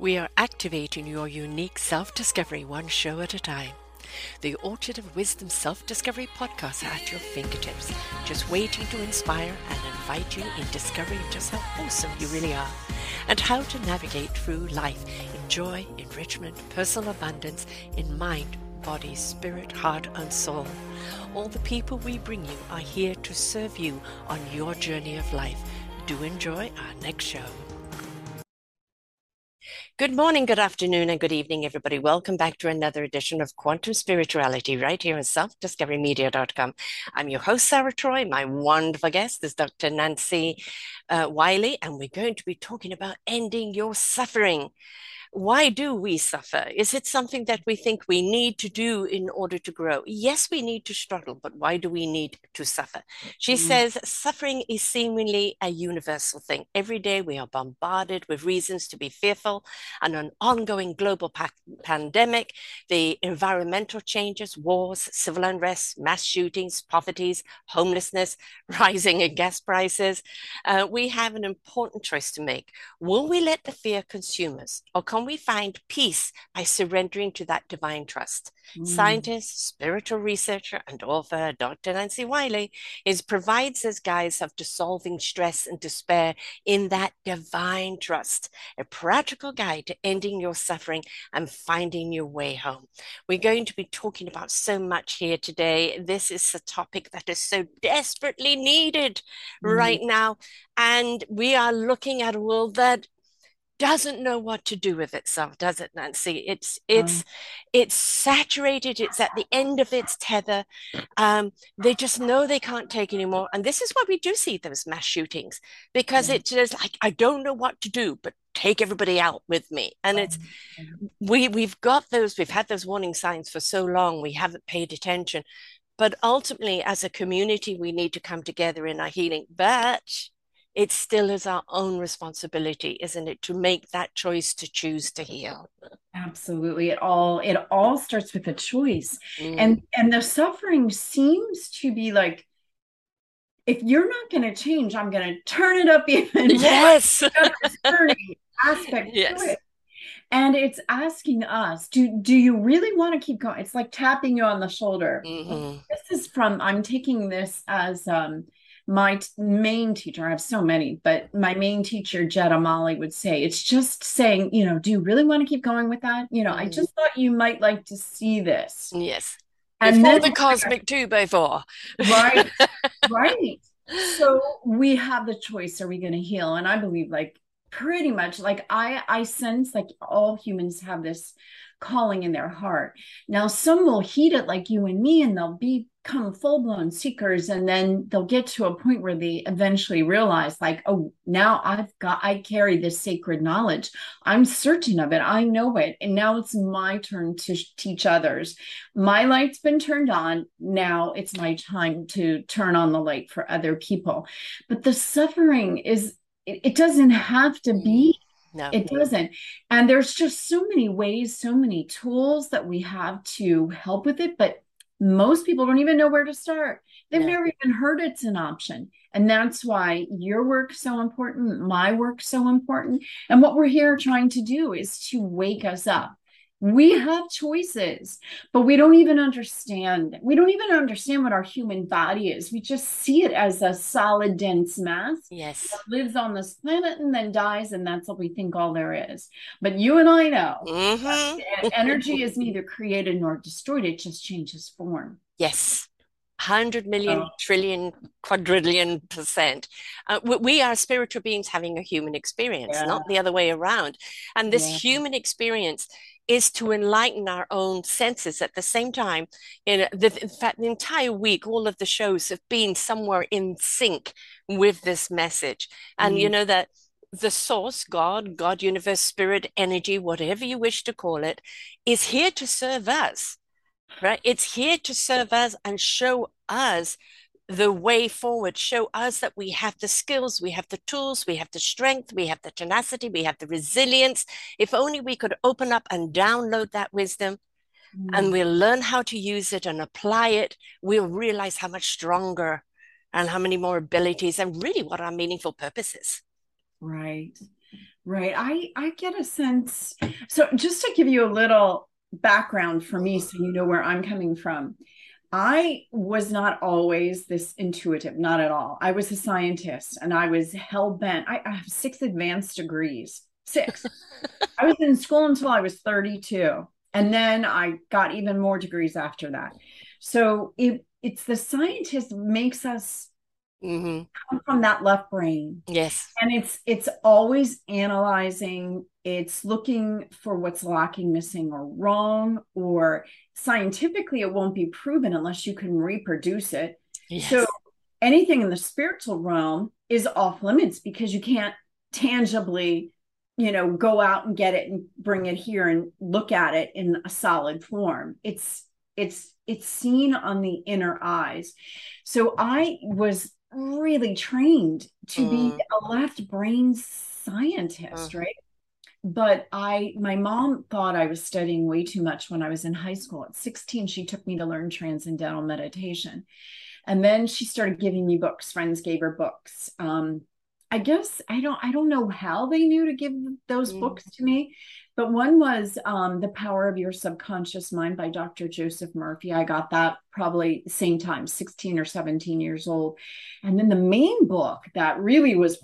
We are activating your unique self-discovery one show at a time. The Orchard of Wisdom Self-Discovery Podcast at your fingertips, just waiting to inspire and invite you in discovering just how awesome you really are and how to navigate through life in joy, enrichment, personal abundance, in mind, body, spirit, heart, and soul. All the people we bring you are here to serve you on your journey of life. Do enjoy our next show. Good morning, good afternoon, and good evening, everybody. Welcome back to another edition of Quantum Spirituality right here on SelfDiscoveryMedia.com. I'm your host, Sarah Troy. My wonderful guest is Dr. Nancy Wiley, and we're going to be talking about ending your suffering. Why do we suffer? Is it something that we think we need to do in order to grow? Yes, we need to struggle, but why do we need to suffer? She says suffering is seemingly a universal thing. Every day we are bombarded with reasons to be fearful, and an ongoing global pandemic, the environmental changes, wars, civil unrest, mass shootings, poverties, homelessness, rising in gas prices. We have an important choice to make. Will we let the fear consume us, or can we find peace by surrendering to that divine trust? Scientist, spiritual researcher, and author Dr. Nancy Wiley provides us guides after solving stress and despair in that divine trust, a practical guide to ending your suffering and finding your way home. We're going to be talking about so much here today. This is a topic that is so desperately needed right now. And we are looking at a world that doesn't know what to do with itself, does it, Nancy? It's saturated. It's at the end of its tether. They just know they can't take anymore. And this is why we do see those mass shootings, because it's just like, I don't know what to do, but take everybody out with me. And it's, we've got those, we've had those warning signs for so long, we haven't paid attention. But ultimately, as a community, we need to come together in our healing. But it still is our own responsibility, isn't it, to make that choice to choose to heal? Absolutely. It all starts with a choice. And the suffering seems to be like, if you're not going to change, I'm going to turn it up even more. Yes. aspect yes. to it. And it's asking us, do you really want to keep going? It's like tapping you on the shoulder. This is from, I'm taking this as my main teacher, I have so many, but my main teacher, Jed Amali, would say, it's just saying, you know, do you really want to keep going with that? You know, I just thought you might like to see this. Yes. And then the cosmic 2x4. Right. Right. So we have the choice. Are we going to heal? And I believe like pretty much like I sense like all humans have this calling in their heart. Now, some will heed it like you and me, and they'll become full-blown seekers, and then they'll get to a point where they eventually realize like, oh, now I carry this sacred knowledge. I'm certain of it. I know it. And now it's my turn to teach others. My light's been turned on. Now it's my time to turn on the light for other people. But the suffering is, it doesn't have to be. No, it doesn't. And there's just so many ways, so many tools that we have to help with it. But most people don't even know where to start. They've never even heard it's an option. And that's why your work's so important, my work's so important. And what we're here trying to do is to wake us up. We have choices, but we don't even understand. We don't even understand what our human body is. We just see it as a solid, dense mass that lives on this planet and then dies, and that's what we think all there is. But you and I know energy is neither created nor destroyed. It just changes form. Yes. 100 million, trillion, quadrillion %. We are spiritual beings having a human experience, not the other way around. And this human experience is to enlighten our own senses at the same time. You know, in fact, the entire week, all of the shows have been somewhere in sync with this message. And you know that the source, God, universe, spirit, energy, whatever you wish to call it, is here to serve us. Right? It's here to serve us and show us the way forward, show us that we have the skills, we have the tools, we have the strength, we have the tenacity, we have the resilience. If only we could open up and download that wisdom and we'll learn how to use it and apply it, we'll realize how much stronger and how many more abilities and really what our meaningful purpose is. Right. Right. I get a sense. So just to give you a little background for me, so you know where I'm coming from. I was not always this intuitive, not at all. I was a scientist and I was hell-bent. I have 6 advanced degrees, 6. I was in school until I was 32. And then I got even more degrees after that. So it's the scientist makes us come from that left brain. Yes. And it's always analyzing. It's looking for what's lacking, missing, or wrong, or scientifically it won't be proven unless you can reproduce it. Yes. So anything in the spiritual realm is off limits because you can't tangibly, you know, go out and get it and bring it here and look at it in a solid form. It's seen on the inner eyes. So I was really trained to be a left brain scientist, right? But my mom thought I was studying way too much when I was in high school. At 16, she took me to learn Transcendental Meditation. And then she started giving me books. Friends gave her books. I guess, I don't know how they knew to give those books to me. But one was The Power of Your Subconscious Mind by Dr. Joseph Murphy. I got that probably the same time, 16 or 17 years old. And then the main book that really was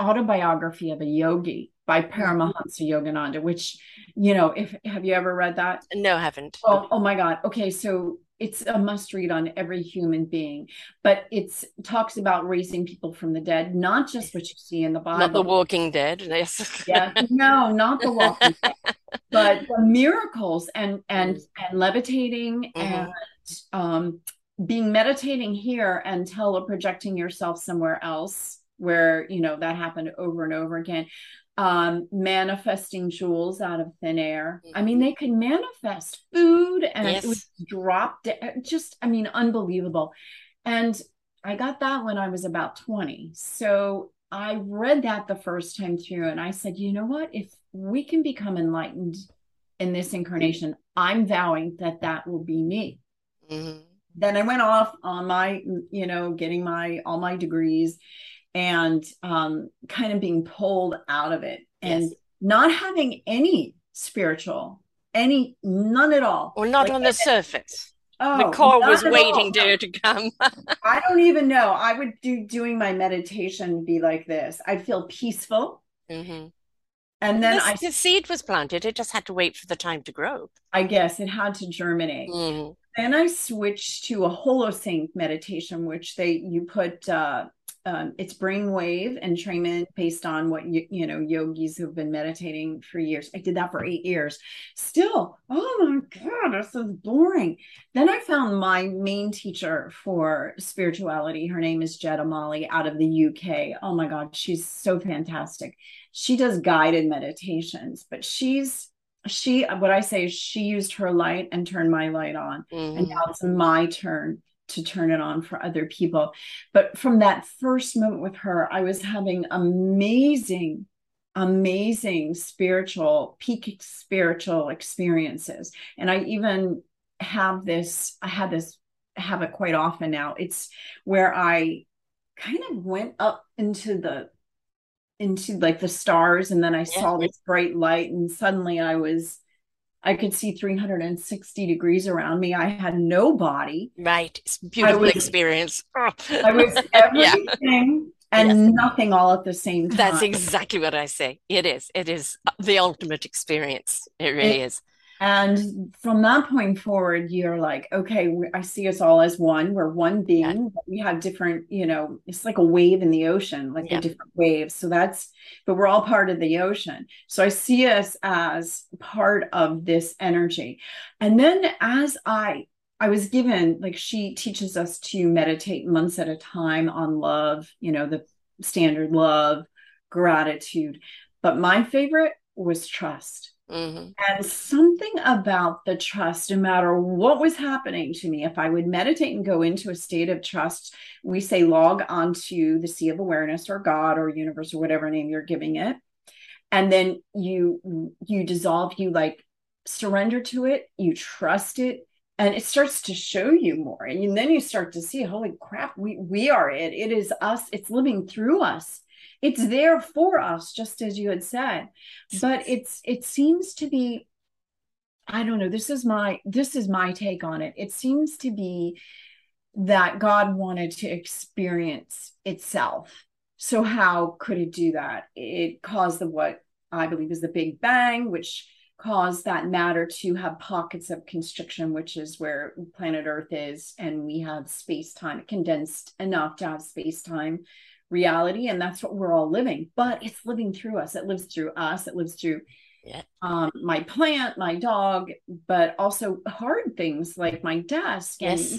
Autobiography of a Yogi by Paramahansa Yogananda, which, you know, have you ever read that? No, I haven't. Oh my God. Okay. So it's a must read on every human being, but it talks about raising people from the dead, not just what you see in the Bible. Not the walking dead. Yes. Yeah, no, not the walking dead, but the miracles and levitating and being meditating here and teleprojecting yourself somewhere else where, you know, that happened over and over again. Manifesting jewels out of thin air. I mean, they could manifest food and it was dropped. Just, I mean, unbelievable. And I got that when I was about 20. So I read that the first time through and I said, you know what, if we can become enlightened in this incarnation, I'm vowing that will be me. Then I went off on my, you know, getting all my degrees and kind of being pulled out of it and not having any spiritual, none at all. Or not like, on the surface. Oh, Nicole was waiting for you to come. I don't even know. I would doing my meditation be like this. I'd feel peaceful. And then the seed was planted. It just had to wait for the time to grow. I guess it had to germinate. Then I switched to a Holosync meditation, which you put... it's brainwave entrainment based on what, you know, yogis who've been meditating for years. I did that for 8 years. Still, oh my God, this is boring. Then I found my main teacher for spirituality. Her name is Jed Amali out of the UK. Oh my God, she's so fantastic. She does guided meditations, but what I say is she used her light and turned my light on. And now it's my turn to turn it on for other people. But from that first moment with her, I was having amazing, amazing peak spiritual experiences. And I even have it quite often now. It's where I kind of went up into like the stars. And then I saw this bright light and suddenly I could see 360 degrees around me. I had no body. Right. It's a beautiful experience. I was everything and nothing all at the same time. That's exactly what I say. It is the ultimate experience. It really is. And from that point forward, you're like, okay, I see us all as one. We're one being. But we have different, you know, it's like a wave in the ocean, like the different waves. So but we're all part of the ocean. So I see us as part of this energy. And then as I was given, like she teaches us to meditate months at a time on love, you know, the standard love, gratitude. But my favorite was trust. And something about the trust, no matter what was happening to me, if I would meditate and go into a state of trust, we say log onto the sea of awareness or God or universe or whatever name you're giving it. And then you dissolve, you like surrender to it, you trust it, and it starts to show you more. And then you start to see, holy crap, we are it. It is us. It's living through us. It's there for us, just as you had said, but it seems to be, I don't know, this is my take on it. It seems to be that God wanted to experience itself. So how could it do that? It caused what I believe is the Big Bang, which caused that matter to have pockets of constriction, which is where planet Earth is, and we have space-time condensed enough to have space-time reality, and that's what we're all living. But it's living through us. It lives through us. It lives through my plant, my dog, but also hard things like my desk. Yes.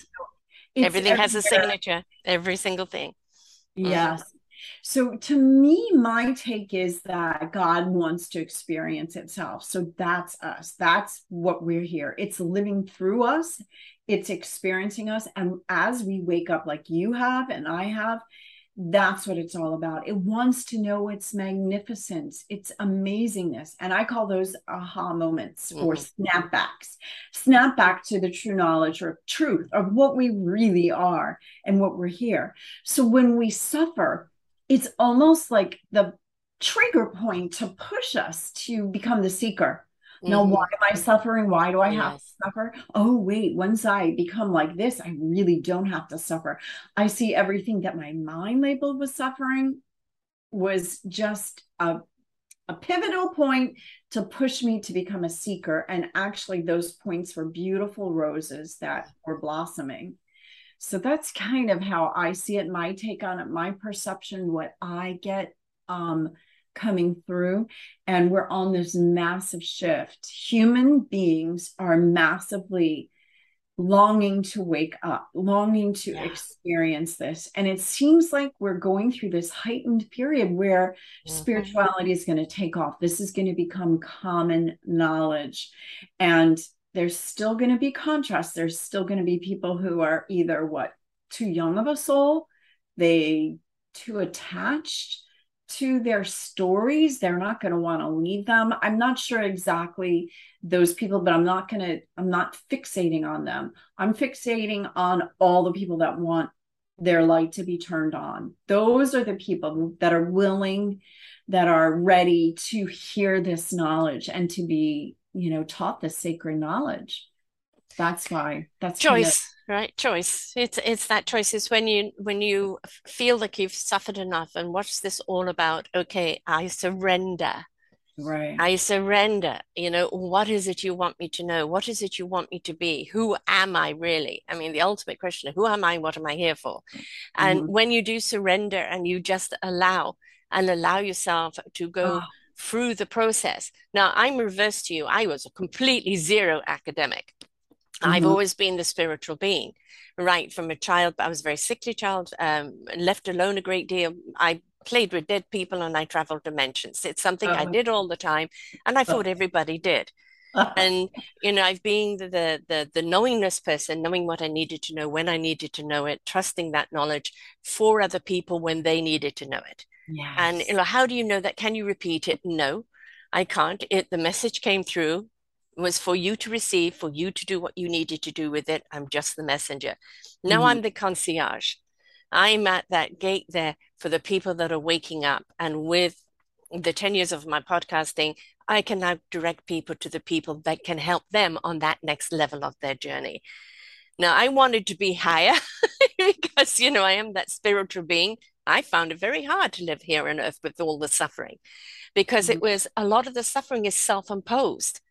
And, everything has a signature, every single thing. Yes. Mm-hmm. So to me, my take is that God wants to experience itself. So that's us. That's what we're here. It's living through us. It's experiencing us. And as we wake up, like you have and I have, that's what it's all about. It wants to know its magnificence, its amazingness. And I call those aha moments or snapbacks. Snapback to the true knowledge or truth of what we really are and what we're here. So when we suffer, it's almost like the trigger point to push us to become the seeker. Mm-hmm. Now, why am I suffering? Why do I have to suffer? Oh, wait, once I become like this, I really don't have to suffer. I see everything that my mind labeled was suffering was just a pivotal point to push me to become a seeker. And actually, those points were beautiful roses that were blossoming. So that's kind of how I see it, my take on it, my perception, what I get coming through. And we're on this massive shift. Human beings are massively longing to wake up, longing to experience this. And it seems like we're going through this heightened period where spirituality is going to take off. This is going to become common knowledge. And there's still going to be contrast. There's still going to be people who are either too young of a soul, they too attached to their stories. They're not going to want to leave them. I'm not sure exactly those people, but I'm not fixating on them. I'm fixating on all the people that want their light to be turned on. Those are the people that are willing, that are ready to hear this knowledge and to be taught the sacred knowledge. That's why that's choice, right? Choice. It's that choice. It's when you feel like you've suffered enough and what's this all about? Okay, I surrender. Right. I surrender. What is it you want me to know? What is it you want me to be? Who am I really? I mean, the ultimate question of who am I? What am I here for? And when you do surrender and you just allow yourself to go through the process. Now, I'm reverse to you. I was a completely zero academic. Mm-hmm. I've always been the spiritual being, right? From a child, I was a very sickly child, left alone a great deal. I played with dead people and I traveled dimensions. It's something I did all the time. And I thought everybody did. And, I've been the knowingness person, knowing what I needed to know, when I needed to know it, trusting that knowledge for other people when they needed to know it. Yes. And how do you know that? Can you repeat it? No, I can't. The message came through, was for you to receive, for you to do what you needed to do with it. I'm just the messenger. Now I'm the concierge. I'm at that gate there for the people that are waking up. And with the 10 years of my podcasting, I can now direct people to the people that can help them on that next level of their journey. Now, I wanted to be higher because, I am that spiritual being. I found it very hard to live here on Earth with all the suffering because it was a lot of the suffering is self-imposed.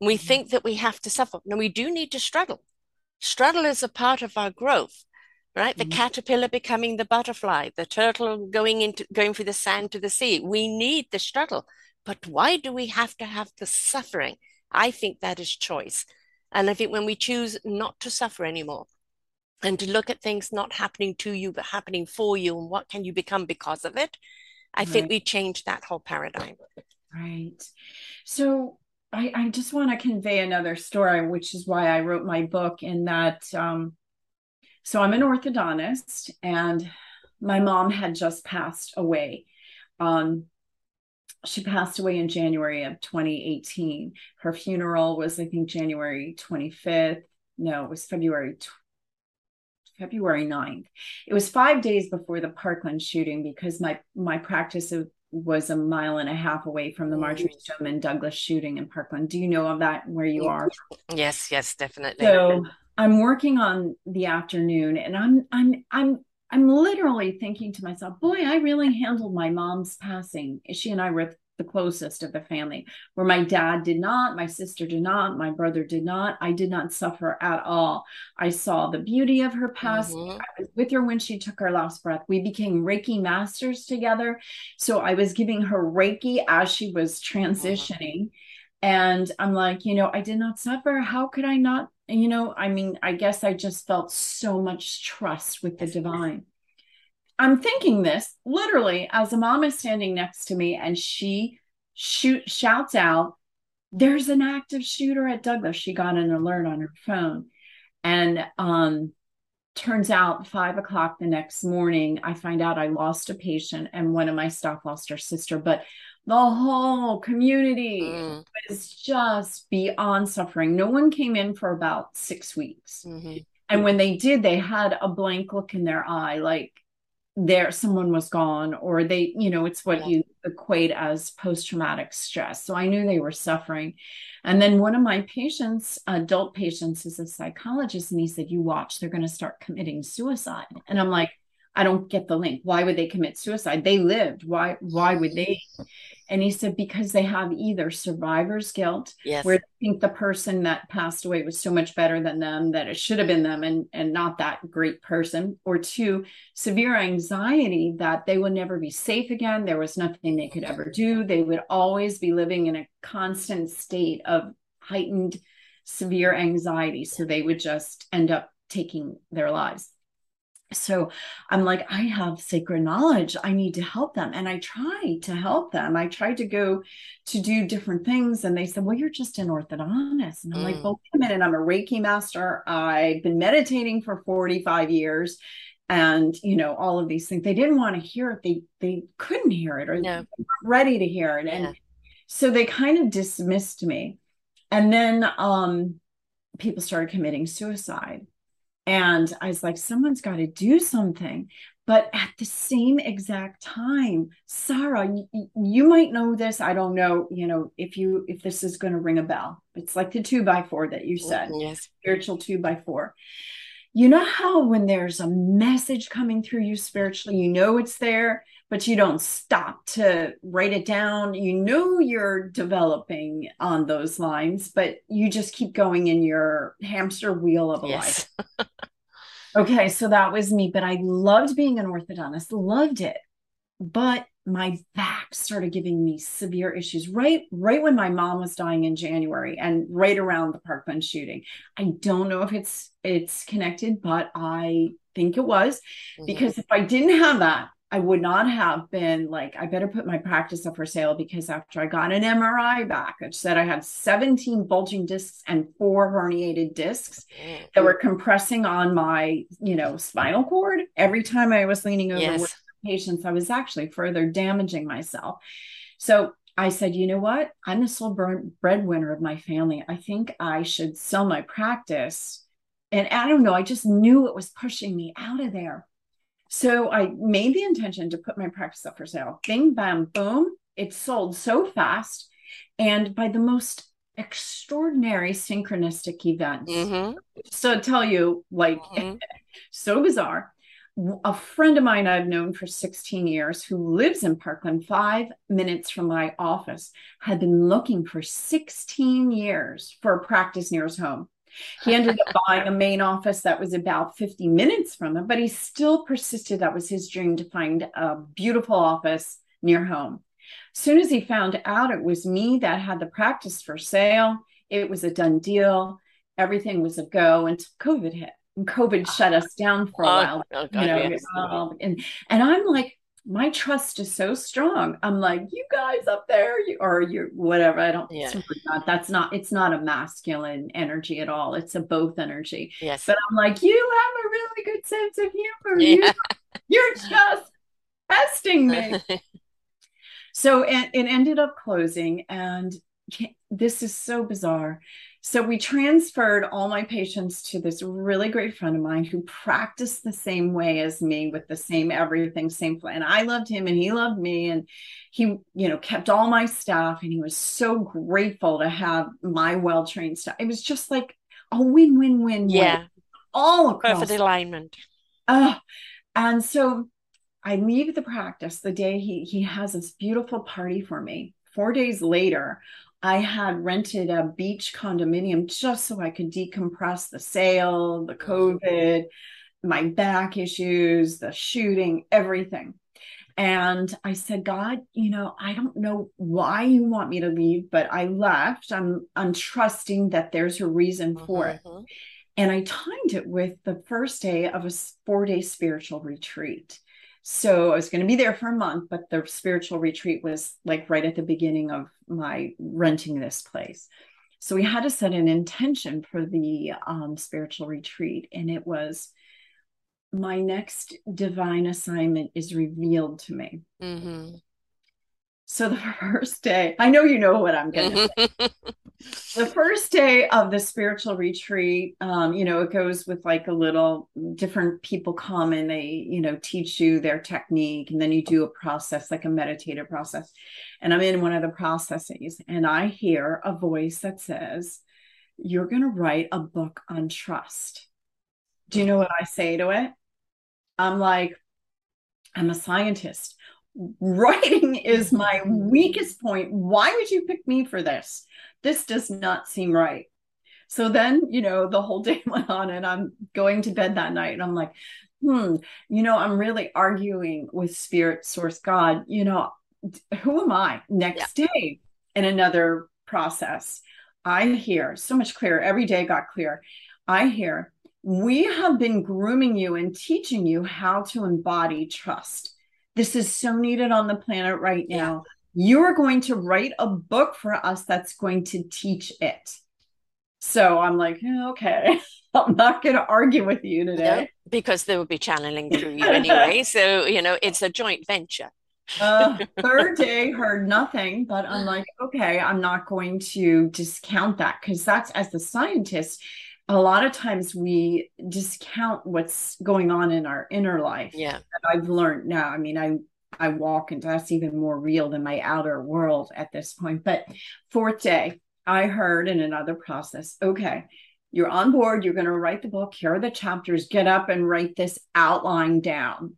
We think that we have to suffer. No, we do need to struggle. Struggle is a part of our growth, right? The caterpillar becoming the butterfly, the turtle going through the sand to the sea. We need the struggle. But why do we have to have the suffering? I think that is choice. And I think when we choose not to suffer anymore, and to look at things not happening to you, but happening for you, and what can you become because of it? I think we changed that whole paradigm. Right. So I just want to convey another story, which is why I wrote my book, in that, so I'm an orthodontist, and my mom had just passed away. She passed away in January of 2018. Her funeral was, I think, February February 9th. It was 5 days before the Parkland shooting because my practice was a mile and a half away from the Marjorie Stoneman Douglas shooting in Parkland. Do you know of that where you are? Yes, definitely. So I'm working on the afternoon and I'm literally thinking to myself, boy, I really handled my mom's passing. She and I were the closest of the family, where my dad did not, my sister did not, my brother did not. I did not suffer at all. I saw the beauty of her past. Mm-hmm. I was with her when she took her last breath. We became Reiki masters together. So I was giving her Reiki as she was transitioning. Mm-hmm. And I'm like, I did not suffer. How could I not? I guess I just felt so much trust with the divine. I'm thinking this literally as a mom is standing next to me and she shouts out, there's an active shooter at Douglas. She got an alert on her phone. And turns out 5:00 the next morning, I find out I lost a patient and one of my staff lost her sister, but the whole community was just beyond suffering. No one came in for about 6 weeks. Mm-hmm. And when they did, they had a blank look in their eye, like, someone was gone, or they, it's what you equate as post-traumatic stress. So I knew they were suffering. And then one of my patients, adult patients, is a psychologist. And he said, you watch, they're going to start committing suicide. And I'm like, I don't get the link. Why would they commit suicide? They lived. Why would they? And he said, because they have either survivor's guilt, where they think the person that passed away was so much better than them, that it should have been them and not that great person, or two, severe anxiety that they will never be safe again. There was nothing they could ever do. They would always be living in a constant state of heightened severe anxiety. So they would just end up taking their lives. So I'm like, I have sacred knowledge. I need to help them. And I tried to help them. I tried to go to do different things. And they said, well, you're just an orthodontist. And I'm like, well, wait a minute, I'm a Reiki master. I've been meditating for 45 years. And, all of these things, they didn't want to hear it. They couldn't hear it, or they weren't ready to hear it. Yeah. And so they kind of dismissed me. And then people started committing suicide. And I was like, someone's got to do something. But at the same exact time, Sarah, you might know this. I don't know, if this is going to ring a bell. It's like the 2x4 that you said, spiritual 2x4. You know how when there's a message coming through you spiritually, it's there, but you don't stop to write it down. You're developing on those lines, but you just keep going in your hamster wheel of a life. Okay, so that was me, but I loved being an orthodontist, loved it. But my back started giving me severe issues right when my mom was dying in January and right around the Parkland shooting. I don't know if it's connected, but I think it was, because if I didn't have that, I would not have been like, I better put my practice up for sale, because after I got an MRI back, it said I had 17 bulging discs and 4 herniated discs that were compressing on my, spinal cord. Every time I was leaning over with patients, I was actually further damaging myself. So I said, you know what? I'm the sole breadwinner of my family. I think I should sell my practice. And I don't know, I just knew it was pushing me out of there. So I made the intention to put my practice up for sale. Bing, bam, boom. It sold so fast. And by the most extraordinary synchronistic events. So tell you, so bizarre. A friend of mine I've known for 16 years who lives in Parkland, 5 minutes from my office, had been looking for 16 years for a practice near his home. He ended up buying a main office that was about 50 minutes from him, but he still persisted. That was his dream, to find a beautiful office near home. As soon as he found out it was me that had the practice for sale, it was a done deal. Everything was a go until COVID hit. And COVID shut us down for a while. And I'm like, my trust is so strong. I'm like, you guys up there, you whatever. I don't. Yeah. It's not a masculine energy at all. It's a both energy. Yes. But I'm like, you have a really good sense of humor. Yeah. You're just testing me. So it ended up closing, and this is so bizarre. So we transferred all my patients to this really great friend of mine who practiced the same way as me with the same everything, same. And I loved him and he loved me. And he, you know, kept all my staff. And he was so grateful to have my well-trained staff. It was just like a win-win-win. Yeah. All across. Perfect alignment. And so I leave the practice the day he has this beautiful party for me. 4 days later, I had rented a beach condominium just so I could decompress the sale, the COVID, my back issues, the shooting, everything. And I said, God, you know, I don't know why you want me to leave, but I left. I'm trusting that there's a reason for it. And I timed it with the first day of a 4-day spiritual retreat. So I was going to be there for a month, but the spiritual retreat was like right at the beginning of my renting this place. So we had to set an intention for the spiritual retreat. And it was, my next divine assignment is revealed to me. Mm-hmm. So the first day, I know you know what I'm going to say. The first day of the spiritual retreat, you know, it goes with like a little different people come and they, you know, teach you their technique. And then you do a process, like a meditative process. And I'm in one of the processes and I hear a voice that says, you're going to write a book on trust. Do you know what I say to it? I'm like, I'm a scientist. Writing is my weakest point. Why would you pick me for this? This does not seem right. So then, you know, the whole day went on and I'm going to bed that night and I'm like, you know, I'm really arguing with spirit, source, God, you know, who am I? Next day in another process, I hear so much clearer. Every day got clearer. I hear, we have been grooming you and teaching you how to embody trust. This is so needed on the planet right now. You're going to write a book for us that's going to teach it. So I'm like, okay, I'm not going to argue with you today. No, because there will be channeling through you anyway. So, you know, it's a joint venture. Third day, heard nothing, but I'm like, okay, I'm not going to discount that because that's, as the scientist, a lot of times we discount what's going on in our inner life. Yeah. That I've learned now. I mean, I walk into that's even more real than my outer world at this point. But fourth day, I heard in another process, okay, you're on board. You're going to write the book. Here are the chapters. Get up and write this outline down.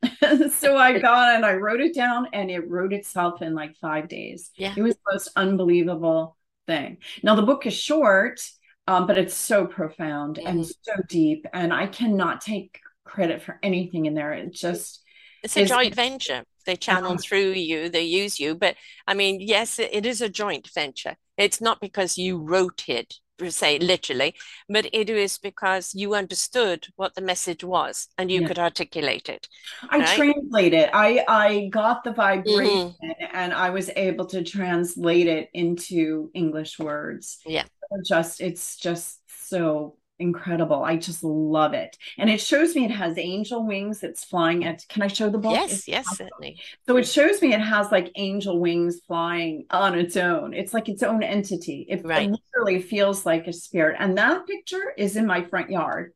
So I got and I wrote it down and it wrote itself in like 5 days. Yeah. It was the most unbelievable thing. Now the book is short. But it's so profound and so deep. And I cannot take credit for anything in there. It just it's a joint venture. They channel through you, they use you. But I mean, yes, it is a joint venture. It's not because you wrote it, per se, literally, but it is because you understood what the message was and you could articulate it. Right? I translate it. I got the vibration and I was able to translate it into English words. Yeah. It's just so incredible. I just love it. And it shows me it has angel wings. It's flying at, can I show the book? Yes, awesome. Certainly. So it shows me it has like angel wings flying on its own. It's like its own entity. It literally feels like a spirit. And that picture is in my front yard.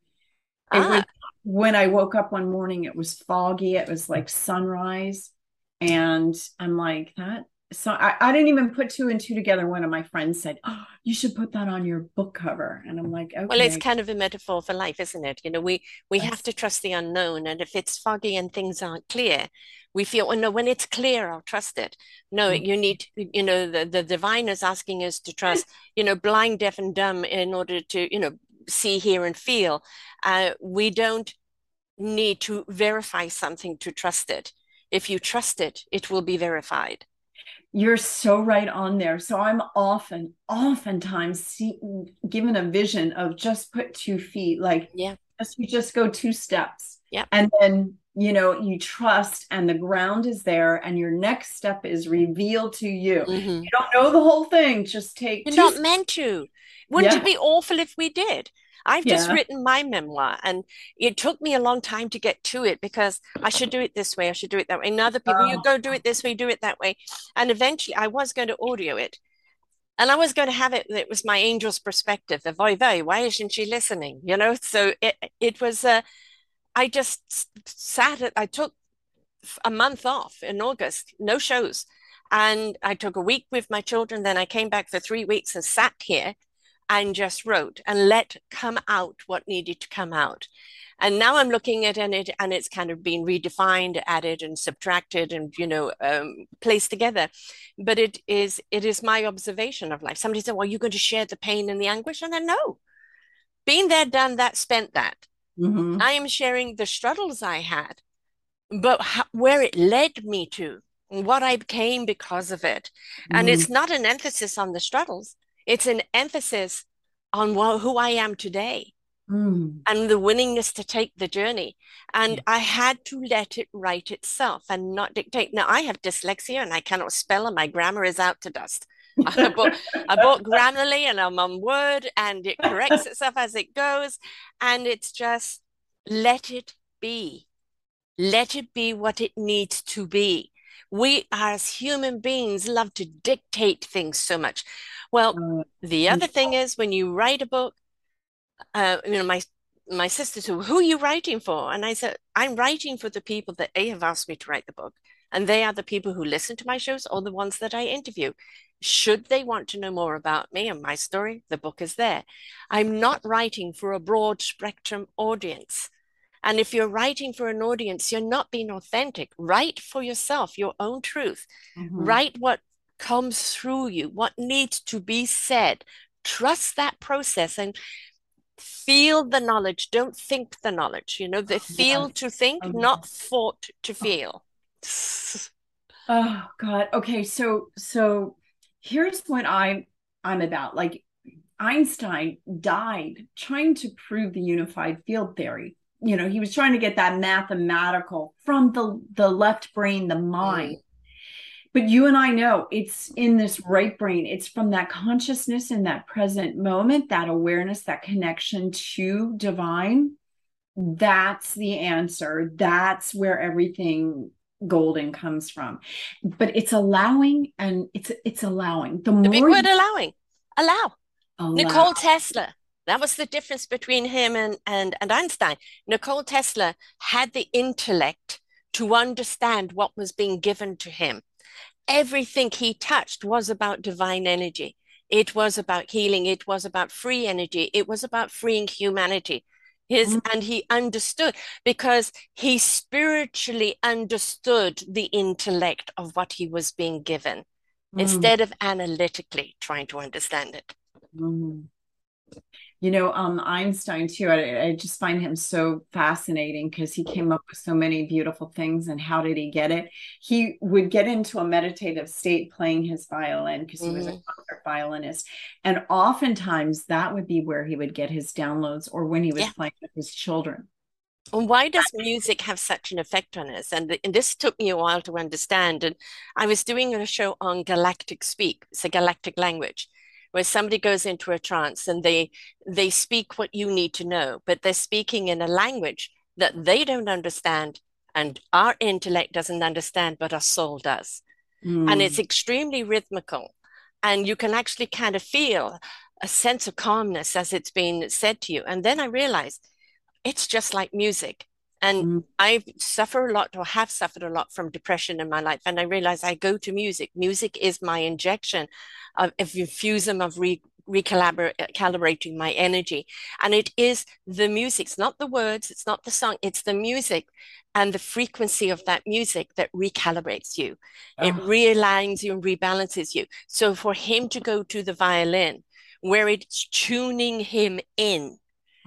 It was, when I woke up one morning, it was foggy. It was like sunrise. And I'm like that. So I didn't even put two and two together. One of my friends said, oh, you should put that on your book cover. And I'm like, okay. Well, it's kind of a metaphor for life, isn't it? You know, we have to trust the unknown. And if it's foggy and things aren't clear, we feel, oh, no, when it's clear, I'll trust it. No, you need, you know, the divine is asking us to trust, you know, blind, deaf and dumb in order to, you know, see, hear and feel. We don't need to verify something to trust it. If you trust it, it will be verified. You're so right on there. So I'm oftentimes given a vision of just put 2 feet, like, you just go 2 steps. Yeah. And then, you know, you trust and the ground is there and your next step is revealed to you. You don't know the whole thing. Just take You're not meant to. Wouldn't it be awful if we did? I've just written my memoir and it took me a long time to get to it because I should do it this way. I should do it that way. And other people, you go do it this way, do it that way. And eventually I was going to audio it. And I was going to have it that it was my angel's perspective, the voi voi, why isn't she listening? You know, so it was, I just sat, I took a month off in August, no shows. And I took a week with my children. Then I came back for 3 weeks and sat here and just wrote and let come out what needed to come out. And now I'm looking at it and it's kind of been redefined, added and subtracted and, you know, placed together. But it is my observation of life. Somebody said, well, you're going to share the pain and the anguish. And then no, been there, done that, spent that. Mm-hmm. I am sharing the struggles I had, but where it led me to and what I became because of it. Mm-hmm. And it's not an emphasis on the struggles. It's an emphasis on who I am today. Mm. And the willingness to take the journey. And I had to let it write itself and not dictate. Now, I have dyslexia and I cannot spell and my grammar is out to dust. I bought Grammarly and I'm on Word and it corrects itself as it goes. And it's just let it be. Let it be what it needs to be. We as human beings love to dictate things so much. Well, the other thing is when you write a book, my sister said, who are you writing for? And I said, I'm writing for the people that have asked me to write the book. And they are the people who listen to my shows or the ones that I interview. Should they want to know more about me and my story, the book is there. I'm not writing for a broad spectrum audience. And if you're writing for an audience, you're not being authentic. Write for yourself, your own truth. Mm-hmm. Write what comes through you, what needs to be said. Trust that process and feel the knowledge, don't think the knowledge, you know, the feel to think, not thought to feel. Oh God. Okay. So here's what I'm about. Like Einstein died trying to prove the unified field theory. You know, he was trying to get that mathematical from the left brain, the mind. But you and I know it's in this right brain. It's from that consciousness in that present moment, that awareness, that connection to divine. That's the answer. That's where everything golden comes from. But it's allowing and it's allowing. The big word allowing. Allow. Nikola Tesla. That was the difference between him and Einstein. Nikola Tesla had the intellect to understand what was being given to him. Everything he touched was about divine energy. It was about healing. It was about free energy. It was about freeing humanity. And he understood because he spiritually understood the intellect of what he was being given instead of analytically trying to understand it. You know, Einstein too, I just find him so fascinating because he came up with so many beautiful things. And how did he get it? He would get into a meditative state playing his violin because he was a concert violinist. And oftentimes that would be where he would get his downloads or when he was playing with his children. And why does music have such an effect on us? And this took me a while to understand. And I was doing a show on Galactic Speak. It's a galactic language, where somebody goes into a trance and they speak what you need to know, but they're speaking in a language that they don't understand and our intellect doesn't understand, but our soul does. And it's extremely rhythmical. And you can actually kind of feel a sense of calmness as it's been said to you. And then I realized it's just like music. And I suffer a lot or have suffered a lot from depression in my life. And I realize I go to music. Music is my injection of infusum of recalibrating my energy. And it is the music. It's not the words. It's not the song. It's the music and the frequency of that music that recalibrates you. It realigns you and rebalances you. So for him to go to the violin where it's tuning him in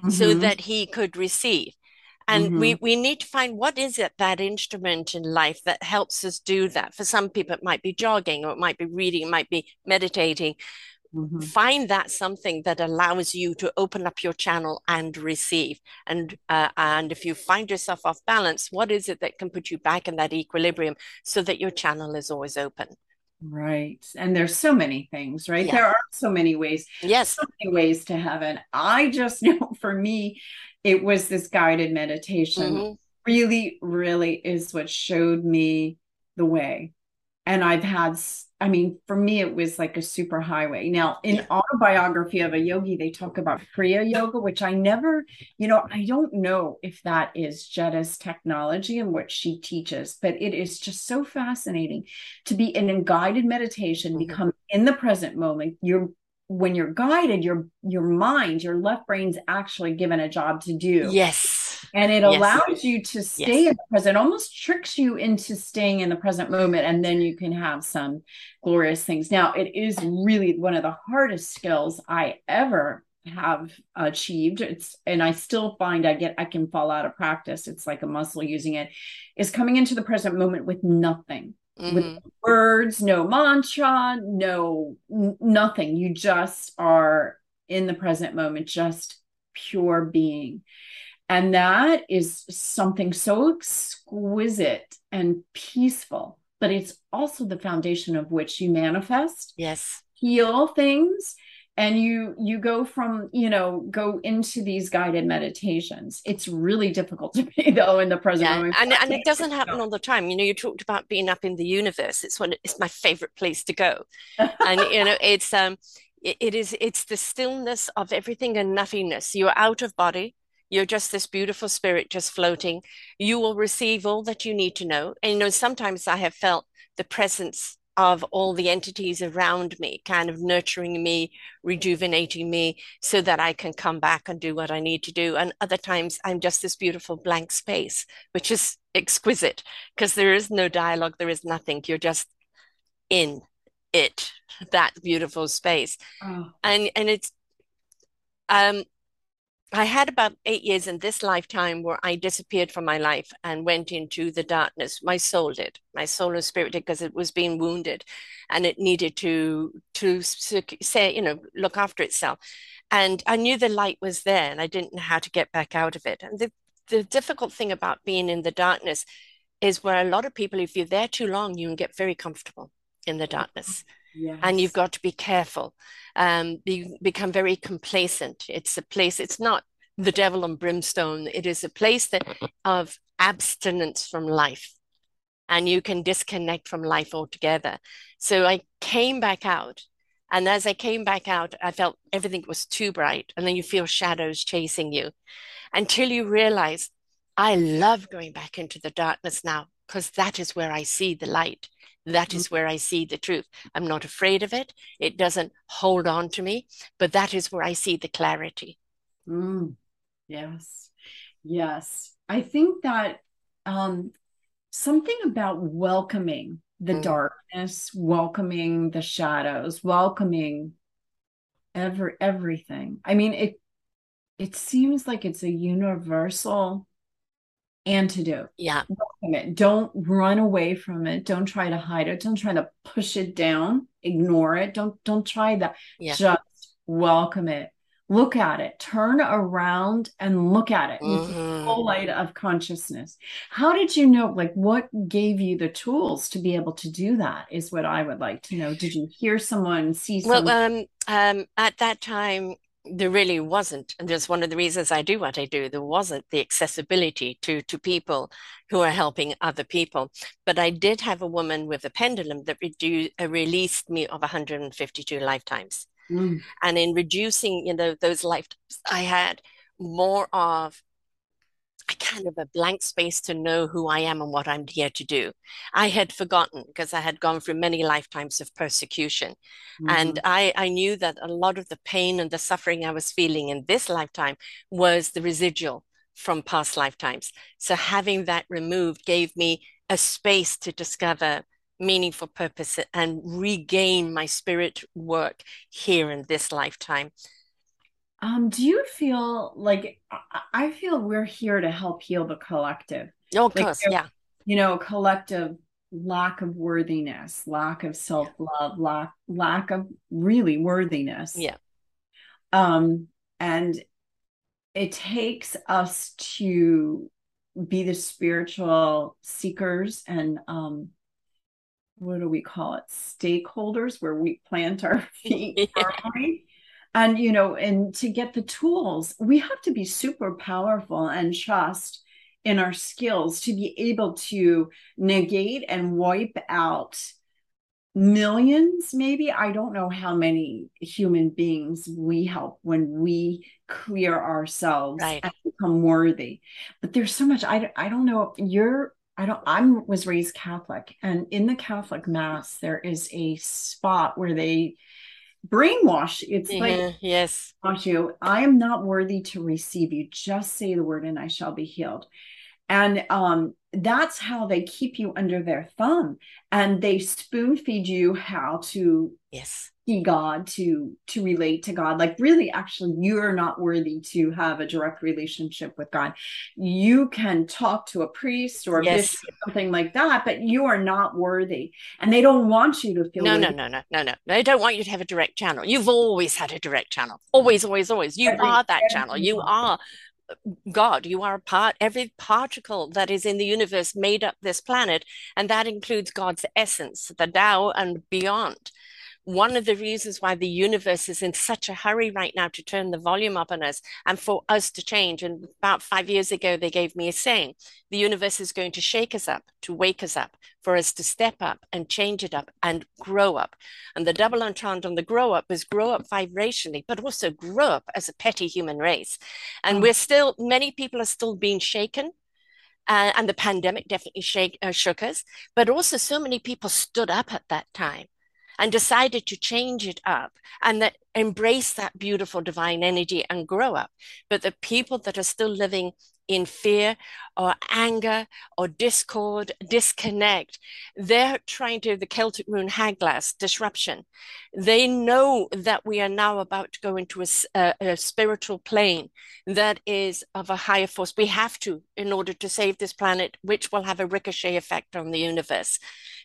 so that he could receive. And we need to find what is it, that instrument in life that helps us do that. For some people, it might be jogging or it might be reading, it might be meditating. Find that something that allows you to open up your channel and receive. And if you find yourself off balance, what is it that can put you back in that equilibrium so that your channel is always open? Right. And there's so many things, right? Yeah. There are so many ways. Yes. So many ways to heaven. I just know for me, it was this guided meditation really, really is what showed me the way. And I've had, I mean, for me, it was like a super highway. Now, in Autobiography of a Yogi, they talk about Kriya yoga, which I never, you know, I don't know if that is Jetta's technology and what she teaches, but it is just so fascinating to be in guided meditation, become in the present moment. When you're guided, your mind, your left brain's actually given a job to do. And it allows you to stay in the present. It almost tricks you into staying in the present moment, and then you can have some glorious things. Now, it is really one of the hardest skills I ever have achieved. And I still find I can fall out of practice. It's like a muscle using it, is coming into the present moment with nothing, with words, no mantra, no nothing. You just are in the present moment, just pure being. And that is something so exquisite and peaceful, but it's also the foundation of which you manifest, heal things, and you go from, you know, go into these guided meditations. It's really difficult to be, though, in the present moment. And it doesn't happen all the time. You know, you talked about being up in the universe. It's my favorite place to go. And, you know, it's the stillness of everything and nothingness. You're out of body. You're just this beautiful spirit just floating. You will receive all that you need to know. And, you know, sometimes I have felt the presence of all the entities around me, kind of nurturing me, rejuvenating me so that I can come back and do what I need to do. And other times I'm just this beautiful blank space, which is exquisite because there is no dialogue. There is nothing. You're just in it, that beautiful space. Oh. And it's, I had about 8 years in this lifetime where I disappeared from my life and went into the darkness. My soul did. My soul and spirit did, because it was being wounded and it needed to say, you know, look after itself. And I knew the light was there and I didn't know how to get back out of it. And the difficult thing about being in the darkness is where a lot of people, if you're there too long, you can get very comfortable in the darkness. And you've got to be careful. You become very complacent. It's a place, it's not the devil and brimstone. It is a place of abstinence from life. And you can disconnect from life altogether. So I came back out. And as I came back out, I felt everything was too bright. And then you feel shadows chasing you until you realize, I love going back into the darkness now, because that is where I see the light. That is where I see the truth. I'm not afraid of it. It doesn't hold on to me, but that is where I see the clarity. Yes. I think that something about welcoming the darkness, welcoming the shadows, welcoming everything. I mean, it seems like it's a universal antidote. Welcome it. Don't run away from it. Don't try to hide it. Don't try to push it down. Ignore it. Don't try that. Just welcome it. Look at it. Turn around and look at it. The whole light of consciousness. How did you know? Like, what gave you the tools to be able to do that? Is what I would like to know. Did you hear someone? See someone? Well, at that time, there really wasn't, and that's one of the reasons I do what I do. There wasn't the accessibility to people who are helping other people. But I did have a woman with a pendulum that released me of 152 lifetimes. And in reducing, you know, those lifetimes, I had more of a kind of a blank space to know who I am and what I'm here to do. I had forgotten, because I had gone through many lifetimes of persecution. And I knew that a lot of the pain and the suffering I was feeling in this lifetime was the residual from past lifetimes. So having that removed gave me a space to discover meaningful purpose and regain my spirit work here in this lifetime. Do you feel like, I feel we're here to help heal the collective? You know, collective lack of worthiness, lack of self-love, lack of really worthiness. And it takes us to be the spiritual seekers and, what do we call it? Stakeholders, where we plant our feet firmly. And, you know, and to get the tools, we have to be super powerful and trust in our skills to be able to negate and wipe out millions, maybe, I don't know how many human beings we help when we clear ourselves and become worthy. But there's so much, I don't know if you're, I was raised Catholic, and in the Catholic Mass, there is a spot where they brainwash. It's like, yes, I am not worthy to receive you. Just say the word and I shall be healed. And that's how they keep you under their thumb, and they spoon feed you how to see God, to relate to God. Like, really, actually, you're not worthy to have a direct relationship with God. You can talk to a priest or a bishop, something like that, but you are not worthy, and they don't want you to feel worthy. No. They don't want you to have a direct channel. You've always had a direct channel. Always. You are that channel. You are God. You are a part, every particle that is in the universe made up this planet, and that includes God's essence, the Tao, and beyond. One of the reasons why the universe is in such a hurry right now to turn the volume up on us and for us to change. And about 5 years ago, they gave me a saying, the universe is going to shake us up, to wake us up, for us to step up and change it up and grow up. And the double entendre on the grow up is grow up vibrationally, but also grow up as a petty human race. And we're still, many people are still being shaken. And the pandemic definitely shook us, but also so many people stood up at that time and decided to change it up and that embrace that beautiful divine energy and grow up. But the people that are still living in fear or anger or discord, disconnect, they're trying to, the Celtic rune Hagglas, disruption. They know that we are now about to go into a spiritual plane that is of a higher force. We have to, in order to save this planet, which will have a ricochet effect on the universe.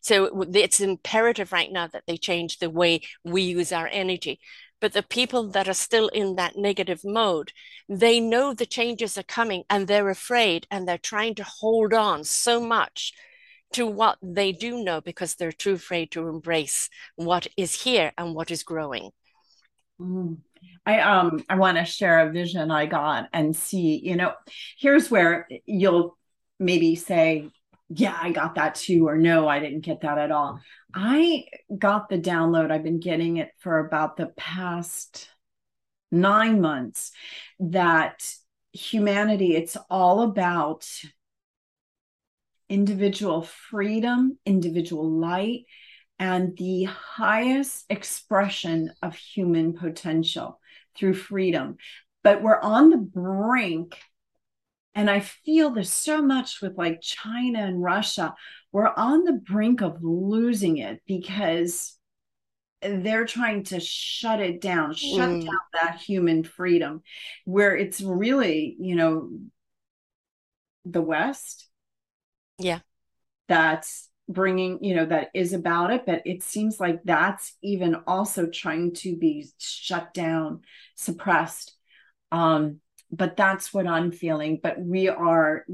So it's imperative right now that they change the way we use our energy. But the people that are still in that negative mode, they know the changes are coming and they're afraid, and they're trying to hold on so much to what they do know because they're too afraid to embrace what is here and what is growing. I want to share a vision I got and see, you know, here's where you'll maybe say, yeah, I got that too, or no, I didn't get that at all. I got the download. I've been getting it for about the past 9 months, that humanity, it's all about individual freedom, individual light, and the highest expression of human potential through freedom. But we're on the brink. And I feel this so much with like China and Russia. We're on the brink of losing it because they're trying to shut it down, shut down that human freedom, where it's really, you know, the West. Yeah. That's bringing, you know, that is about it, but it seems like that's even also trying to be shut down, suppressed. But that's what I'm feeling. But we are.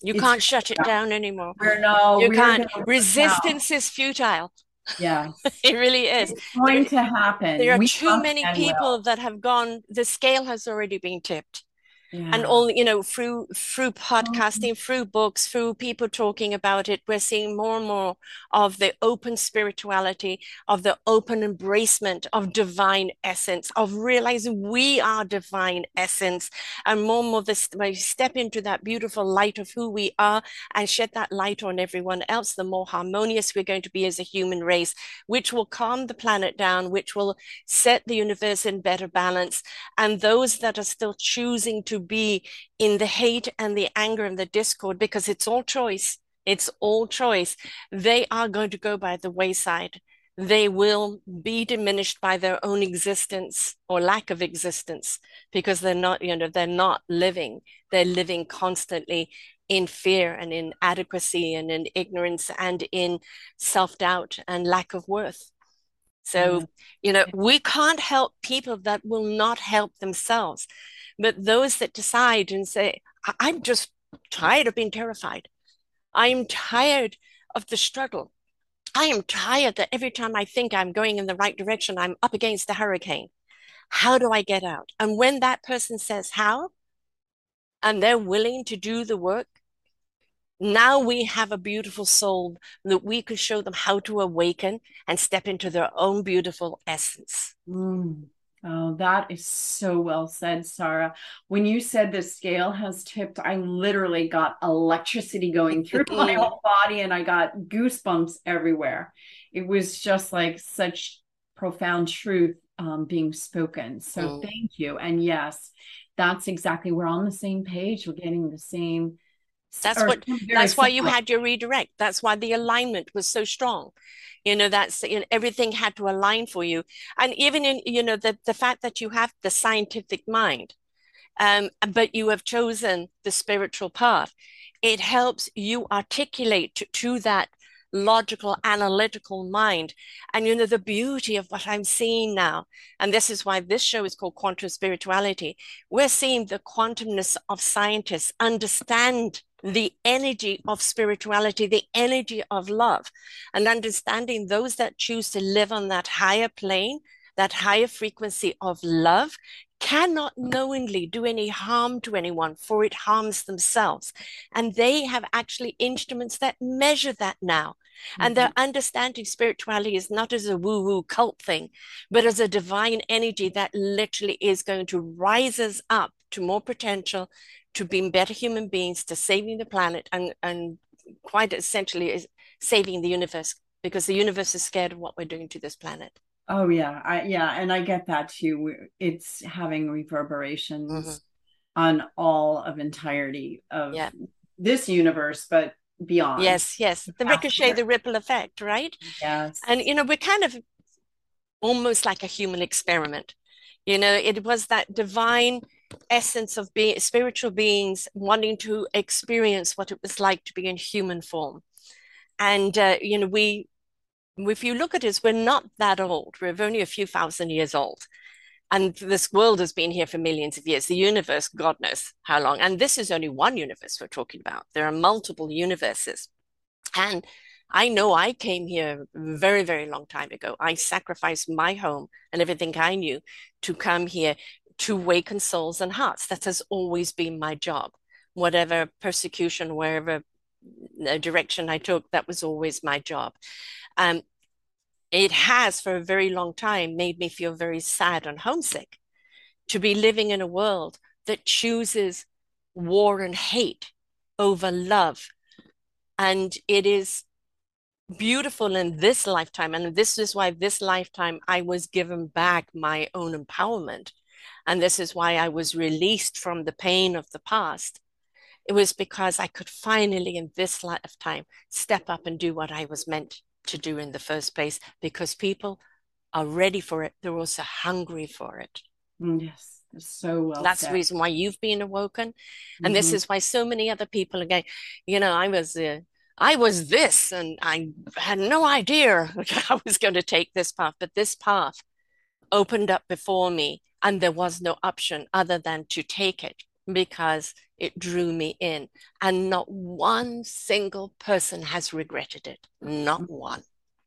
You can't shut it down anymore. You can't. Resistance is futile. Yeah. It really is. It's going to happen. There are too many people that have gone. The scale has already been tipped. Yeah. And all, you know, through podcasting, through books, through people talking about it, we're seeing more and more of the open spirituality, of the open embracement of divine essence, of realizing we are divine essence. And more and more this, when you step into that beautiful light of who we are and shed that light on everyone else, the more harmonious we're going to be as a human race, which will calm the planet down, which will set the universe in better balance. And those that are still choosing to be in the hate and the anger and the discord, because it's all choice, they are going to go by the wayside. They will be diminished by their own existence or lack of existence, because they're living constantly in fear and in inadequacy and in ignorance and in self-doubt and lack of worth. So, you know, we can't help people that will not help themselves. But those that decide and say, I'm just tired of being terrified. I'm tired of the struggle. I am tired that every time I think I'm going in the right direction, I'm up against the hurricane. How do I get out? And when that person says how, and they're willing to do the work, Now we have a beautiful soul that we could show them how to awaken and step into their own beautiful essence. Mm. Oh, that is so well said, Sarah. When you said the scale has tipped, I literally got electricity going through my whole body and I got goosebumps everywhere. It was just like such profound truth being spoken. So thank you. And yes, that's exactly, we're on the same page. We're getting the same. That's why you had your redirect. That's why the alignment was so strong. You know, that's, you know, everything had to align for you. And even in, you know, the fact that you have the scientific mind, but you have chosen the spiritual path, it helps you articulate to that logical, analytical mind. And, you know, the beauty of what I'm seeing now, and this is why this show is called Quantum Spirituality, we're seeing the quantumness of scientists understand the energy of spirituality, the energy of love, and understanding those that choose to live on that higher plane, that higher frequency of love, cannot knowingly do any harm to anyone, for it harms themselves. And they have actually instruments that measure that now. And they're understanding spirituality is not as a woo-woo cult thing, but as a divine energy that literally is going to rise us up to more potential, to being better human beings, to saving the planet, and quite essentially is saving the universe, because the universe is scared of what we're doing to this planet. Oh, yeah. And I get that too. It's having reverberations on all of entirety of this universe, but beyond. Yes. The ricochet, the ripple effect, right? Yes. And, you know, we're kind of almost like a human experiment. You know, it was that divine essence of being spiritual beings wanting to experience what it was like to be in human form. And, you know, if you look at us, we're not that old. We're only a few thousand years old. And this world has been here for millions of years. The universe, God knows how long. And this is only one universe we're talking about. There are multiple universes. And I know I came here a very, very long time ago. I sacrificed my home and everything I knew to come here to awaken souls and hearts. That has always been my job. Whatever persecution, wherever direction I took, that was always my job. It has for a very long time made me feel very sad and homesick to be living in a world that chooses war and hate over love. And it is beautiful in this lifetime. And this is why this lifetime I was given back my own empowerment. And this is why I was released from the pain of the past. It was because I could finally in this lifetime step up and do what I was meant to do in the first place, because people are ready for it. They're also hungry for it. Yes, so well said. That's the reason why you've been awoken. And this is why so many other people are going, you know, I was this and I had no idea I was going to take this path, but this path opened up before me and there was no option other than to take it, because it drew me in. And not one single person has regretted it. Not one.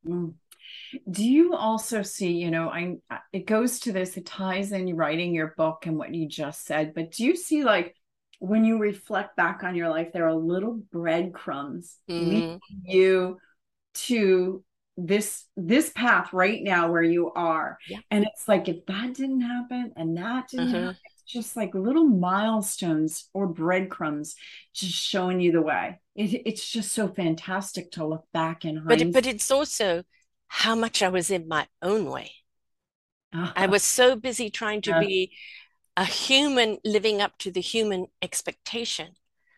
Do you also see, you know, it goes to this, it ties in writing your book and what you just said, but do you see, like, when you reflect back on your life, there are little breadcrumbs leading you to this path right now where you are. Yeah. And it's like, if that didn't happen and that didn't happen, just like little milestones or breadcrumbs just showing you the way. It's just so fantastic to look back in hindsight. But it's also how much I was in my own way. I was so busy trying to be a human, living up to the human expectation,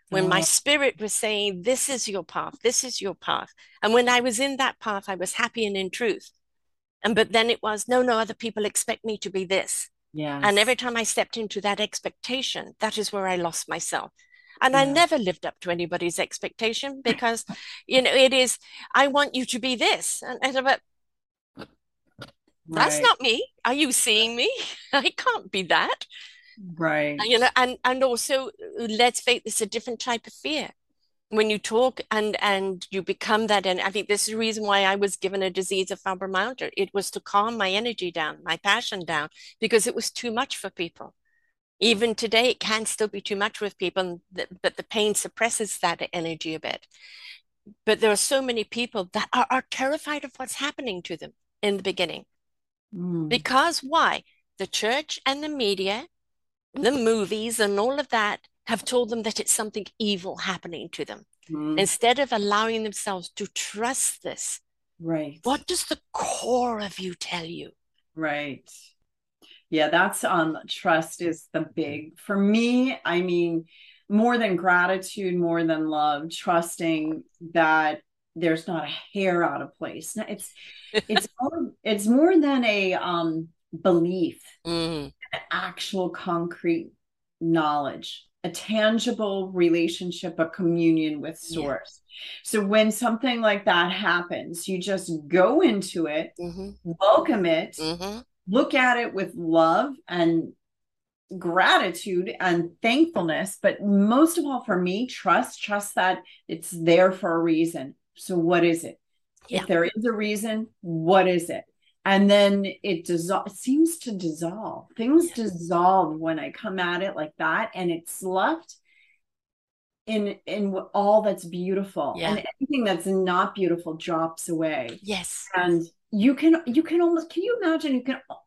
when my spirit was saying, this is your path, this is your path. And when I was in that path, I was happy and in truth. But then it was, no, other people expect me to be this. Yes. And every time I stepped into that expectation, that is where I lost myself. And I never lived up to anybody's expectation, because, you know, it is, I want you to be this. And that's not me. Are you seeing me? I can't be that. Right. You know, and also, let's face, it's a different type of fear. When you talk and you become that, and I think this is the reason why I was given a disease of fibromyalgia. It was to calm my energy down, my passion down, because it was too much for people. Even today, it can still be too much with people, but the pain suppresses that energy a bit. But there are so many people that are terrified of what's happening to them in the beginning. Mm. Because why? The church and the media, the movies and all of that have told them that it's something evil happening to them. Mm. Instead of allowing themselves to trust this. Right. What does the core of you tell you? Right. Yeah, that's trust is the big, for me, I mean, more than gratitude, more than love, trusting that there's not a hair out of place. It's more than a belief, an actual concrete knowledge, a tangible relationship, a communion with source. Yeah. So when something like that happens, you just go into it, welcome it, look at it with love and gratitude and thankfulness. But most of all for me, trust that it's there for a reason. So what is it? Yeah. If there is a reason, what is it? And then it seems to dissolve. Things dissolve when I come at it like that, and it's left in all that's beautiful, and anything that's not beautiful drops away. Yes. And you can almost, can you imagine,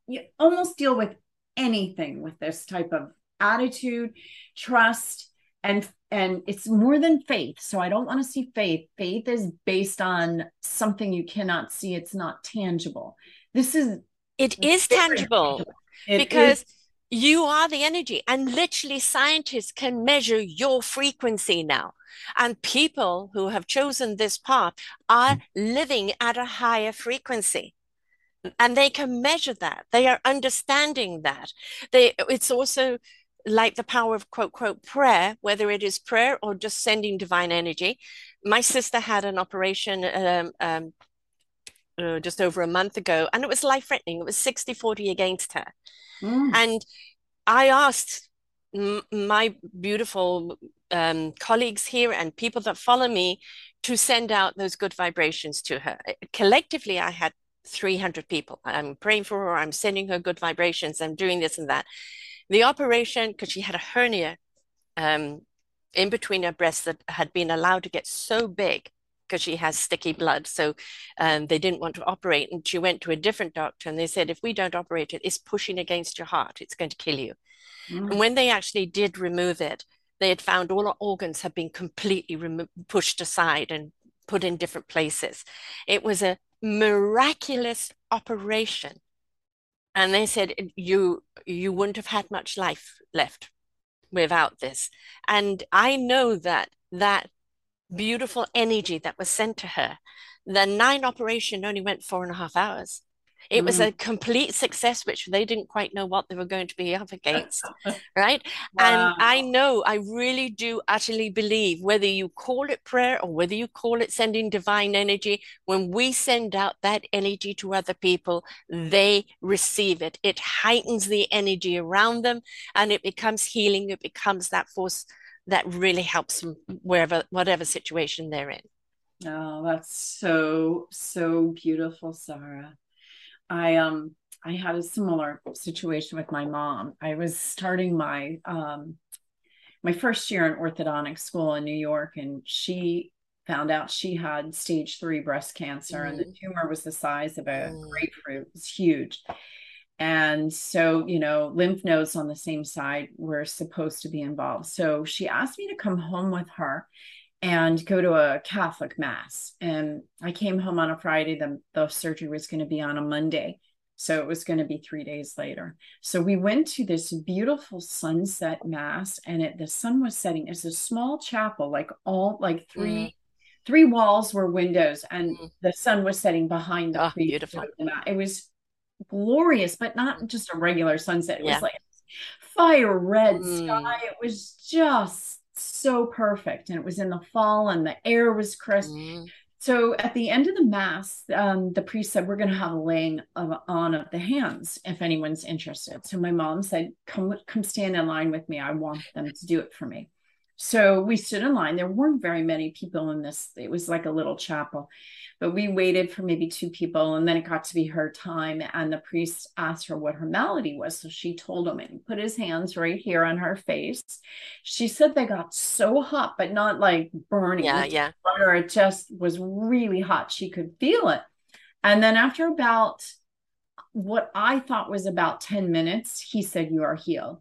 you almost deal with anything with this type of attitude, trust, and it's more than faith. So I don't want to see faith. Faith is based on something you cannot see. It's not tangible. It is tangible because you are the energy, and literally scientists can measure your frequency now. And people who have chosen this path are living at a higher frequency. And they can measure that. They are understanding that. It's also like the power of quote, quote, prayer, whether it is prayer or just sending divine energy. My sister had an operation just over a month ago, and it was life-threatening. It was 60-40 against her. Mm. And I asked my beautiful colleagues here and people that follow me to send out those good vibrations to her. Collectively, I had 300 people. I'm praying for her. I'm sending her good vibrations. I'm doing this and that. The operation, because she had a hernia in between her breasts that had been allowed to get so big because she has sticky blood. So they didn't want to operate. And she went to a different doctor, and they said, if we don't operate it, it's pushing against your heart. It's going to kill you. Mm-hmm. And when they actually did remove it, they had found all her organs had been completely pushed aside and put in different places. It was a miraculous operation. And they said, you wouldn't have had much life left without this. And I know that that beautiful energy that was sent to her, the 9 operation only went 4.5 hours. It was a complete success, which they didn't quite know what they were going to be up against, right? Wow. And I know, I really do utterly believe, whether you call it prayer or whether you call it sending divine energy, when we send out that energy to other people, they receive it. It heightens the energy around them, and it becomes healing. It becomes that force that really helps them whatever situation they're in. Oh, that's so, so beautiful, Sarah. I had a similar situation with my mom. I was starting my my first year in orthodontic school in New York, and she found out she had stage 3 breast cancer, and the tumor was the size of a grapefruit. It was huge. And so, you know, lymph nodes on the same side were supposed to be involved. So she asked me to come home with her and go to a Catholic mass. And I came home on a Friday. The surgery was going to be on a Monday. So it was going to be 3 days later. So we went to this beautiful sunset mass, and the sun was setting. It's a small chapel, like three walls were windows, and the sun was setting behind the beautiful. It was glorious, but not just a regular sunset. It was like fire red sky. It was just so perfect, and it was in the fall, and the air was crisp. So at the end of the mass, the priest said, we're going to have a laying on of the hands if anyone's interested. So my mom said, come stand in line with me. I want them to do it for me. So we stood in line. There weren't very many people in this. It was like a little chapel, but we waited for maybe two people, and then it got to be her time. And the priest asked her what her malady was. So she told him, and he put his hands right here on her face. She said they got so hot, but not like burning. Yeah, yeah. It just was really hot. She could feel it. And then after about what I thought was about 10 minutes, he said, "You are healed."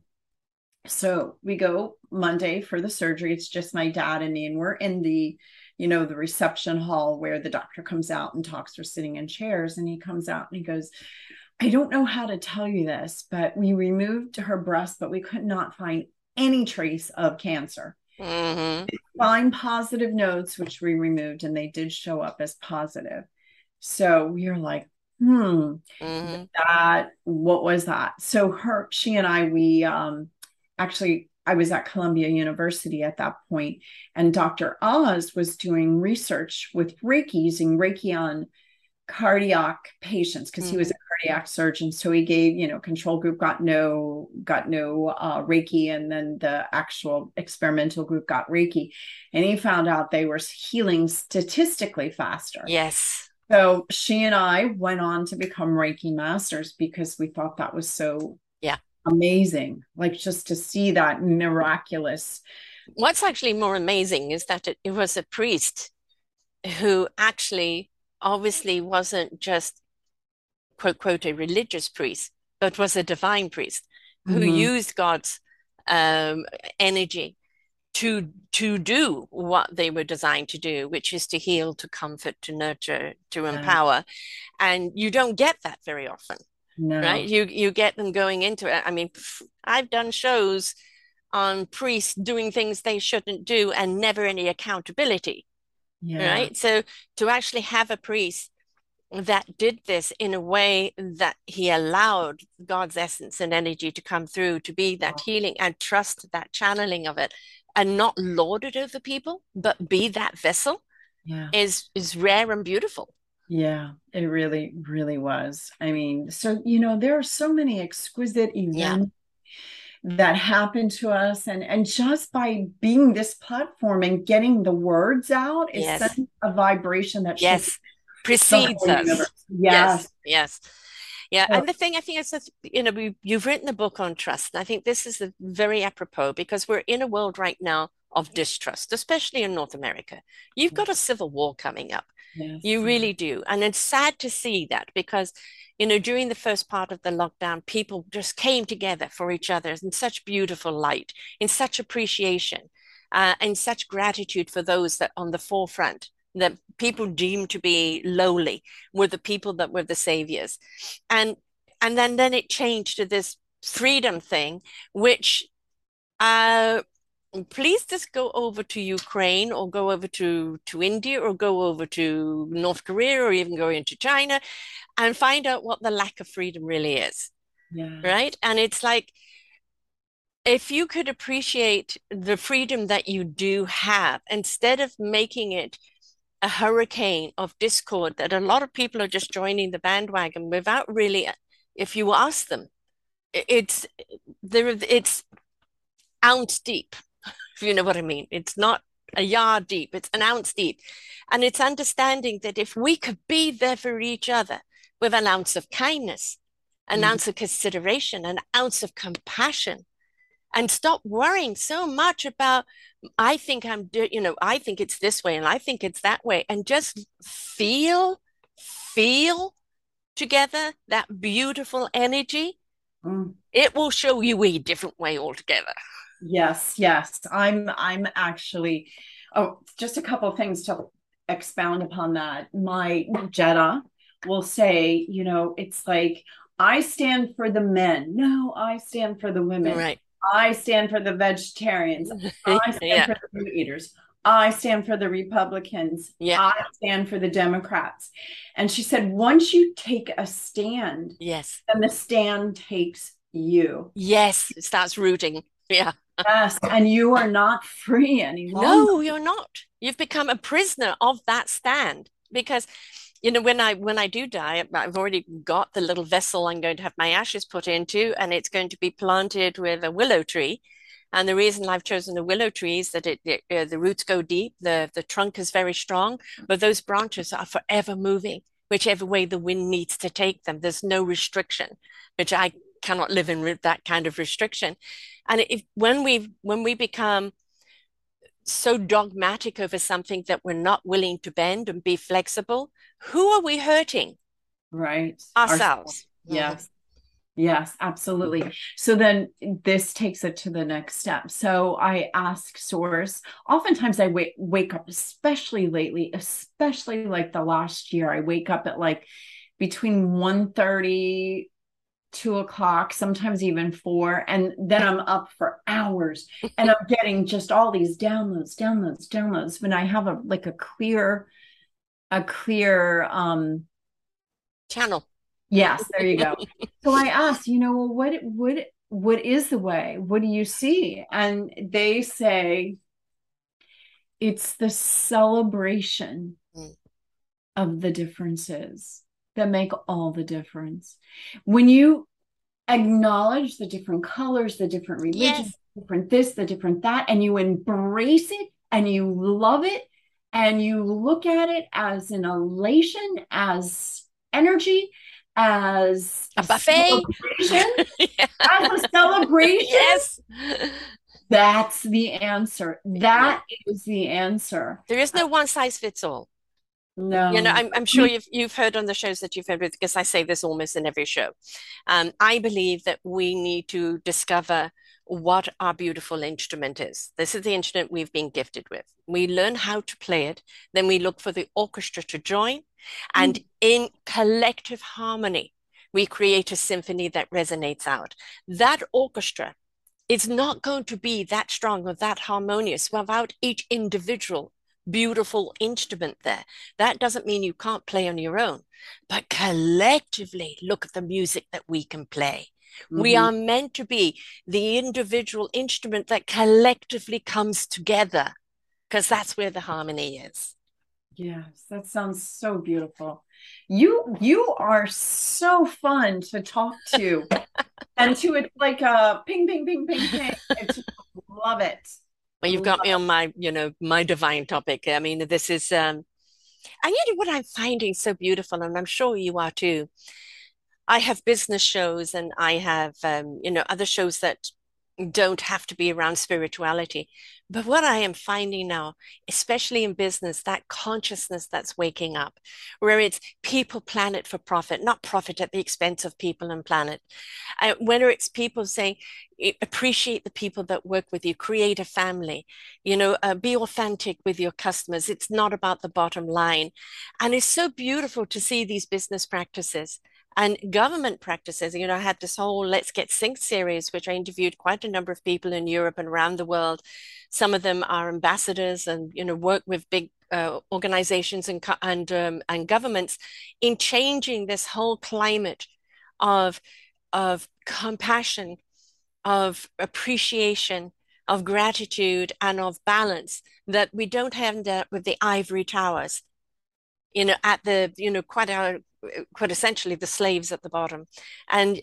So we go Monday for the surgery. It's just my dad and me, and we're in the, you know, the reception hall where the doctor comes out and talks. We're sitting in chairs, and he comes out and he goes, "I don't know how to tell you this, but we removed her breast, but we could not find any trace of cancer." Mm-hmm. Find positive nodes, which we removed, and they did show up as positive. So we are like, mm-hmm. What was that? So she and I, actually, I was at Columbia University at that point, and Dr. Oz was doing research with Reiki, using Reiki on cardiac patients, because he was a cardiac surgeon. So he gave, control group got no Reiki, and then the actual experimental group got Reiki, and he found out they were healing statistically faster. Yes. So she and I went on to become Reiki masters, because we thought that was so amazing, like just to see that miraculous. What's actually more amazing is that it was a priest who actually obviously wasn't just quote a religious priest, but was a divine priest who used God's energy to do what they were designed to do, which is to heal, to comfort, to nurture, to empower. And you don't get that very often. No. Right, you get them going into it. I mean, I've done shows on priests doing things they shouldn't do and never any accountability. Yeah. Right, so to actually have a priest that did this in a way that he allowed God's essence and energy to come through to be that healing, and trust that channeling of it, and not lord it over people, but be that vessel, is rare and beautiful. Yeah, it really, really was. I mean, so, there are so many exquisite events that happen to us. And just by being this platform and getting the words out, it's such a vibration that precedes us. Yes. Yes. Yeah. So, and the thing I think is, you've written a book on trust. And I think this is very apropos, because we're in a world right now of distrust, especially in North America. You've got a civil war coming up. Yes. You really do. And it's sad to see that, because, during the first part of the lockdown, people just came together for each other in such beautiful light, in such appreciation, and such gratitude for those that on the forefront that people deemed to be lowly were the people that were the saviors. And then it changed to this freedom thing, which please just go over to Ukraine, or go over to India, or go over to North Korea, or even go into China, and find out what the lack of freedom really is. Yeah. Right? And it's like, if you could appreciate the freedom that you do have, instead of making it a hurricane of discord that a lot of people are just joining the bandwagon without really, if you ask them, it's ounce deep. If you know what I mean, it's not a yard deep, it's an ounce deep. And it's understanding that if we could be there for each other with an ounce of kindness, an ounce of consideration, an ounce of compassion, and stop worrying so much about, I think it's this way, and I think it's that way, and just feel together that beautiful energy, it will show you a different way altogether. Yes. I'm actually, just a couple of things to expound upon that. My Jeddah will say, it's like, I stand for the men. No, I stand for the women. Right. I stand for the vegetarians. I stand for the meat eaters. I stand for the Republicans. Yeah. I stand for the Democrats. And she said, once you take a stand, then the stand takes you. Yes, it starts rooting. Yeah. Yes, and you are not free anymore. No, you're not. You've become a prisoner of that stand, because when I do die, I've already got the little vessel I'm going to have my ashes put into, and it's going to be planted with a willow tree, And the reason I've chosen the willow tree is that the roots go deep, the trunk is very strong, but those branches are forever moving, whichever way the wind needs to take them. There's no restriction, which I cannot live in that kind of restriction. And when we become so dogmatic over something that we're not willing to bend and be flexible, who are we hurting? Right. Ourselves. Yes. Yes, absolutely. So then this takes it to the next step. So I ask source, oftentimes I wake up, especially lately, especially like the last year, I wake up at like between 1:30, 2 o'clock, sometimes even 4. And then I'm up for hours and I'm getting just all these downloads. When I have a clear channel. Yes, there you go. So I asked, well, what is the way? What do you see? And they say, it's the celebration of the differences that make all the difference. When you acknowledge the different colors, the different religions, yes, the different this, the different that, and you embrace it and you love it and you look at it as an elation, as energy, as a buffet, yeah, as a celebration. Yes, that's the answer. That is the answer. There is no one size fits all. No, I'm sure you've heard on the shows that you've heard with, because I say this almost in every show. I believe that we need to discover what our beautiful instrument is. This is the instrument we've been gifted with. We learn how to play it. Then we look for the orchestra to join. And in collective harmony, we create a symphony that resonates out. That orchestra is not going to be that strong or that harmonious without each individual beautiful instrument there. That doesn't mean you can't play on your own, but collectively look at the music that we can play. Mm-hmm. We are meant to be the individual instrument that collectively comes together, because that's where the harmony is. Yes, that sounds so beautiful. You are so fun to talk to, and to it like a ping. It's, love it. Well, you've got me on my, my divine topic. I mean, this is, and what I'm finding so beautiful, and I'm sure you are too. I have business shows and I have, other shows that don't have to be around spirituality. But what I am finding now, especially in business, that consciousness that's waking up, where it's people, planet for profit, not profit at the expense of people and planet. Whether it's people saying, appreciate the people that work with you, create a family, be authentic with your customers. It's not about the bottom line. And it's so beautiful to see these business practices and government practices. I had this whole Let's Get Synced series, which I interviewed quite a number of people in Europe and around the world. Some of them are ambassadors and, work with big organizations and governments in changing this whole climate of compassion, of appreciation, of gratitude, and of balance that we don't have that with the ivory towers, at the, quite essentially the slaves at the bottom. And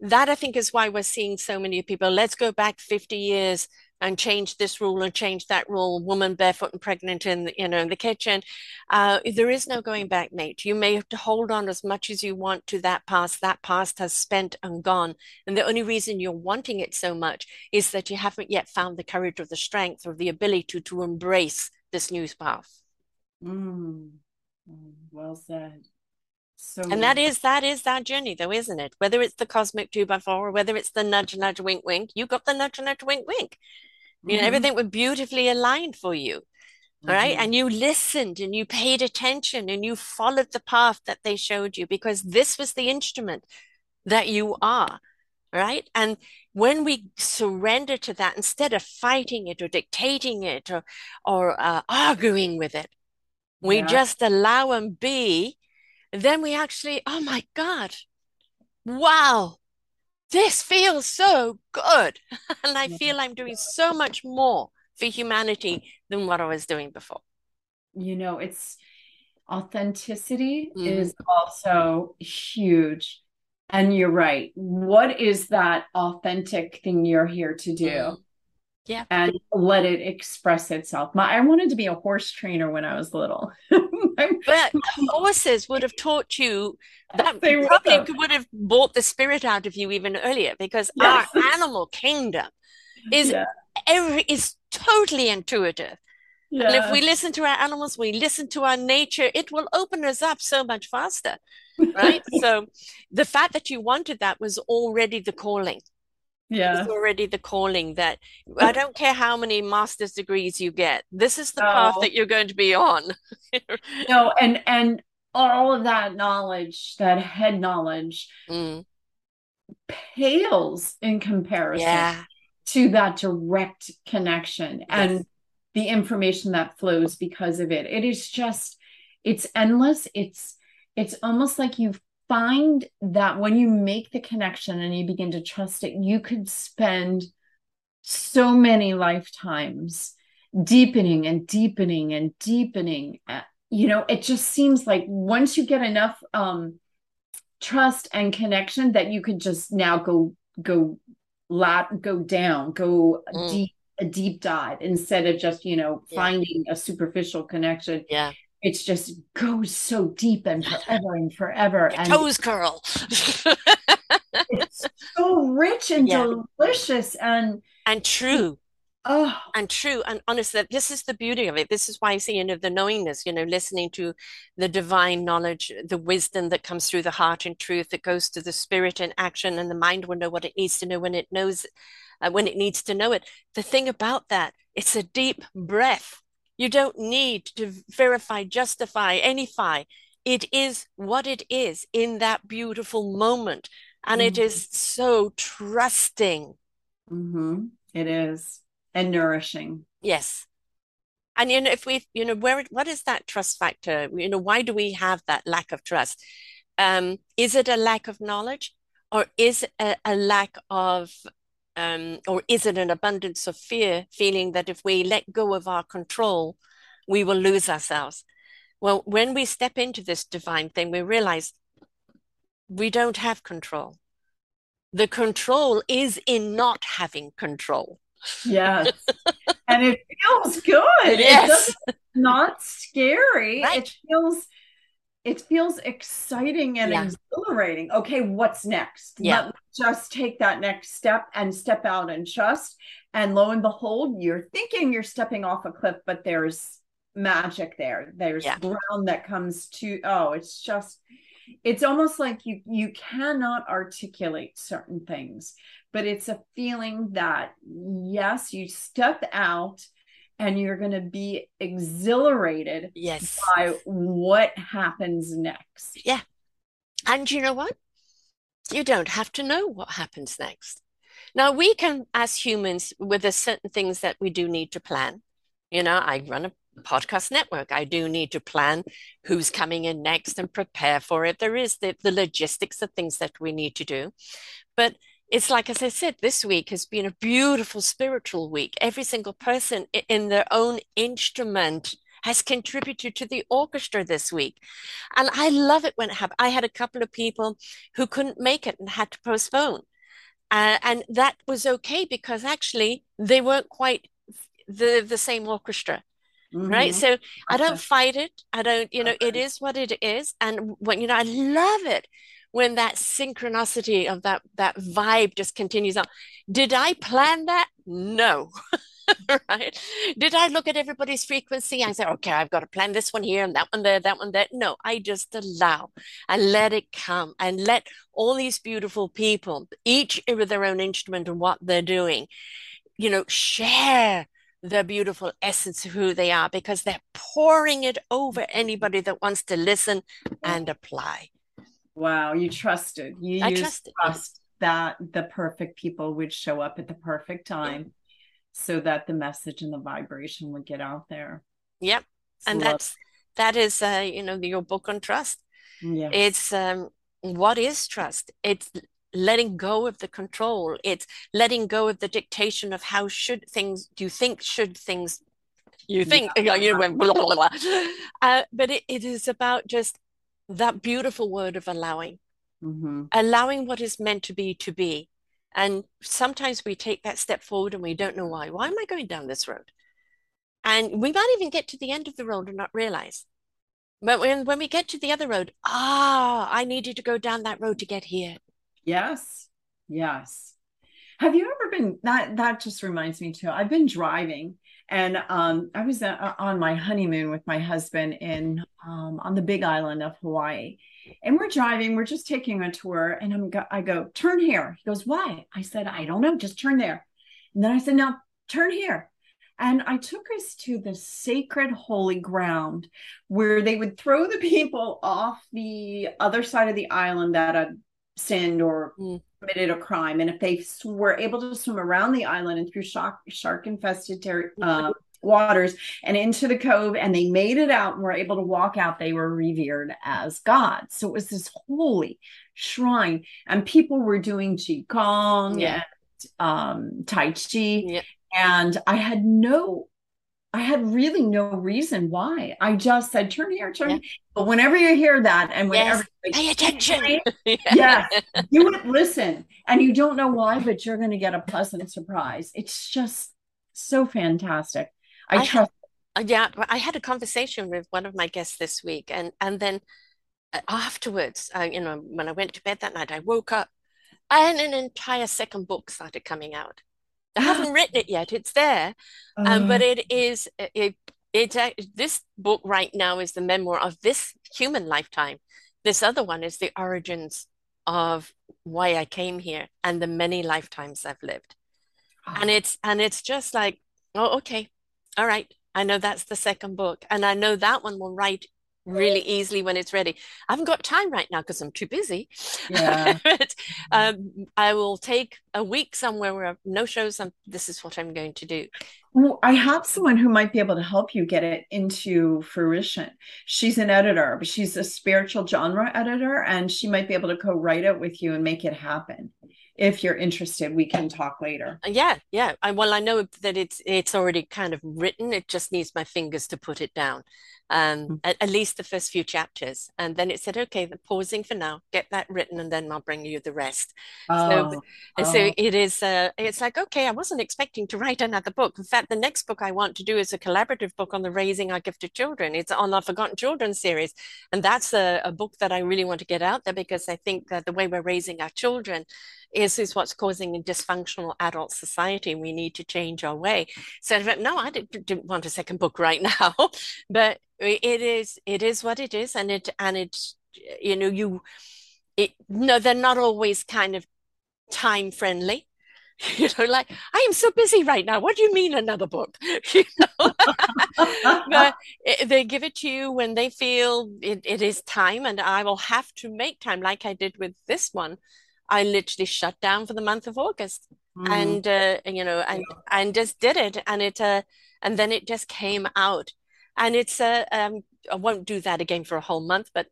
that I think is why we're seeing so many people, let's go back 50 years and change this rule and change that rule, woman barefoot and pregnant in the kitchen. There is no going back, mate. You may have to hold on as much as you want to that past. That past has spent and gone. And the only reason you're wanting it so much is that you haven't yet found the courage or the strength or the ability to embrace this new path. Well said. So, and that is that journey though, isn't it? Whether it's the cosmic 2x4, or whether it's the nudge, nudge, wink, wink, you got the nudge, nudge, wink, wink. Everything was beautifully aligned for you. All right. And you listened and you paid attention and you followed the path that they showed you, because this was the instrument that you are. Right. And when we surrender to that, instead of fighting it or dictating it or arguing with it, we just allow and be. Then we actually, oh my God, wow, this feels so good. And I feel I'm doing so much more for humanity than what I was doing before. It's authenticity is also huge. And you're right. What is that authentic thing you're here to do? Yeah. And let it express itself. I wanted to be a horse trainer when I was little. But horses would have taught you that. They probably would have bought the spirit out of you even earlier, because our animal kingdom is totally intuitive. Yeah. And if we listen to our animals, we listen to our nature, it will open us up so much faster, right? So the fact that you wanted that was already the calling. Yeah. It's already the calling that I don't care how many master's degrees you get. This is the path that you're going to be on. No, and all of that knowledge, that head knowledge, pales in comparison to that direct connection and the information that flows because of it. It is just, it's endless. It's almost like you've find that when you make the connection and you begin to trust it, you could spend so many lifetimes deepening and deepening and deepening. You know, it just seems like once you get enough trust and connection that you could just now go deep, a deep dive, instead of just, you know, finding a superficial connection. Yeah. It's just goes so deep and forever and forever. Your toes curl. It's so rich and delicious and true. Oh, and true and honest. That this is the beauty of it. This is why I see, you know, the knowingness, you know, listening to the divine knowledge, the wisdom that comes through the heart and truth that goes to the spirit in action, and the mind will know what it needs to know when it knows, when it needs to know it. The thing about that, it's a deep breath. You don't need to verify, justify, anyfy. It is what it is in that beautiful moment. And it is so trusting. It is. And nourishing. Yes. And, you know, if we, you know, what is that trust factor? You know, why do we have that lack of trust? Is it a lack of knowledge, or is a lack of or is it an abundance of fear, feeling that if we let go of our control, we will lose ourselves? Well, when we step into this divine thing, we realize we don't have control. The control is in not having control. Yes. And it feels good. Yes. It's not scary. Right. It feels exciting and exhilarating. Okay, what's next? Yeah. Let me just take that next step and step out and trust. And lo and behold, you're thinking you're stepping off a cliff, but there's magic there. There's ground that comes to, it's just, it's almost like you cannot articulate certain things, but it's a feeling that, yes, you step out, and you're going to be exhilarated by what happens next. Yeah. And you know what? You don't have to know what happens next. Now, we can, as humans, with the certain things that we do need to plan. You know, I run a podcast network. I do need to plan who's coming in next and prepare for it. There is the logistics, the things that we need to do. But it's like, as I said, this week has been a beautiful spiritual week. Every single person in their own instrument has contributed to the orchestra this week. And I love it when it happens. I had a couple of people who couldn't make it and had to postpone. And that was okay, because actually they weren't quite the same orchestra. Mm-hmm. Right. So I don't fight it. I don't, you know, it is what it is. And when, you know, I love it when that synchronicity of that vibe just continues on. Did I plan that? No. Right? Did I look at everybody's frequency and say, okay, I've got to plan this one here and that one there, that one there? No, I just allow and let it come, and let all these beautiful people, each with their own instrument and what they're doing, you know, share the beautiful essence of who they are, because they're pouring it over anybody that wants to listen and apply. Wow, you trusted. I trust that the perfect people would show up at the perfect time so that the message and the vibration would get out there. Yep. It's and that is you know, your book on trust. Yeah. It's what is trust? It's letting go of the control. It's letting go of the dictation of how should things do you think should things you think you went blah, blah, blah. But it is about just that beautiful word of allowing what is meant to be And sometimes we take that step forward and we don't know why. Why am I going down this road? And we might even get to the end of the road and not realize. But when we get to the other road, I needed to go down that road to get here. Yes. Yes. Have you ever been, that just reminds me too, I've been driving and I was on my honeymoon with my husband in on the big island of Hawaii. And we're driving, we're just taking a tour, and I go, turn here. He goes, why? I said, I don't know, just turn there. And then I said, no, turn here. And I took us to the sacred holy ground where they would throw the people off the other side of the island that had sinned or committed a crime. And if they were able to swim around the island and through shark-infested waters and into the cove, and they made it out and were able to walk out, they were revered as gods. So it was this holy shrine, and people were doing qigong and tai chi. Yeah. And I had really no reason why. I just said, turn here, turn here. But whenever you hear that, and whenever pay attention, you would listen, and you don't know why, but you're going to get a pleasant surprise. It's just so fantastic. I trust. I had a conversation with one of my guests this week, and then afterwards, when I went to bed that night, I woke up, and an entire second book started coming out. I haven't written it yet. It's there. But it is, this book right now is the memoir of this human lifetime. This other one is the origins of why I came here and the many lifetimes I've lived. And it's just like, oh, okay. All right. I know that's the second book. And I know that one will write really easily when it's ready. I haven't got time right now because I'm too busy. Yeah. But, I will take a week somewhere where I've no shows. This is what I'm going to do. Well, I have someone who might be able to help you get it into fruition. She's an editor, but she's a spiritual genre editor, and she might be able to co-write it with you and make it happen. If you're interested, we can talk later. Yeah. I know that it's already kind of written. It just needs my fingers to put it down, at least the first few chapters. And then it said, okay, the pausing for now, get that written, and then I'll bring you the rest. So it is, it's like, okay, I wasn't expecting to write another book. In fact, the next book I want to do is a collaborative book on the Raising Our Gifted Children. It's on our Forgotten Children series. And that's a book that I really want to get out there, because I think that the way we're raising our children is what's causing a dysfunctional adult society. We need to change our way. So no, I didn't want a second book right now, but it is what it is. And they're not always kind of time friendly. Like, I am so busy right now. What do you mean another book? But they give it to you when they feel it is time, and I will have to make time, like I did with this one. I literally shut down for the month of August, and just did it, and then it just came out, and it's I won't do that again for a whole month, but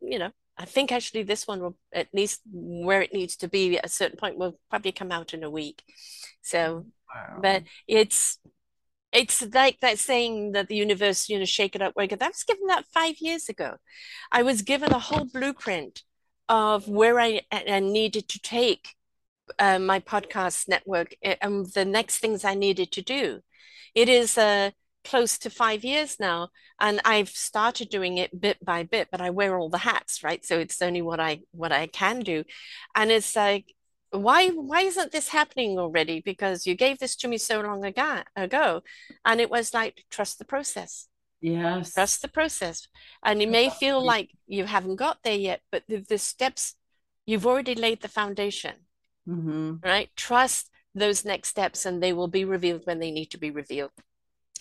I think actually this one will, at least where it needs to be at a certain point, will probably come out in a week. So, wow. But it's like that saying that the universe, shake it up, wake it up. I was given that 5 years ago. I was given a whole blueprint of where I needed to take my podcast network and the next things I needed to do. It is close to 5 years now, and I've started doing it bit by bit, but I wear all the hats, right? So it's only what I can do. And it's like, why isn't this happening already? Because you gave this to me so long ago. And it was like, trust the process. Yes. Trust the process. And it may feel like you haven't got there yet, but the steps, you've already laid the foundation, right? Trust those next steps, and they will be revealed when they need to be revealed.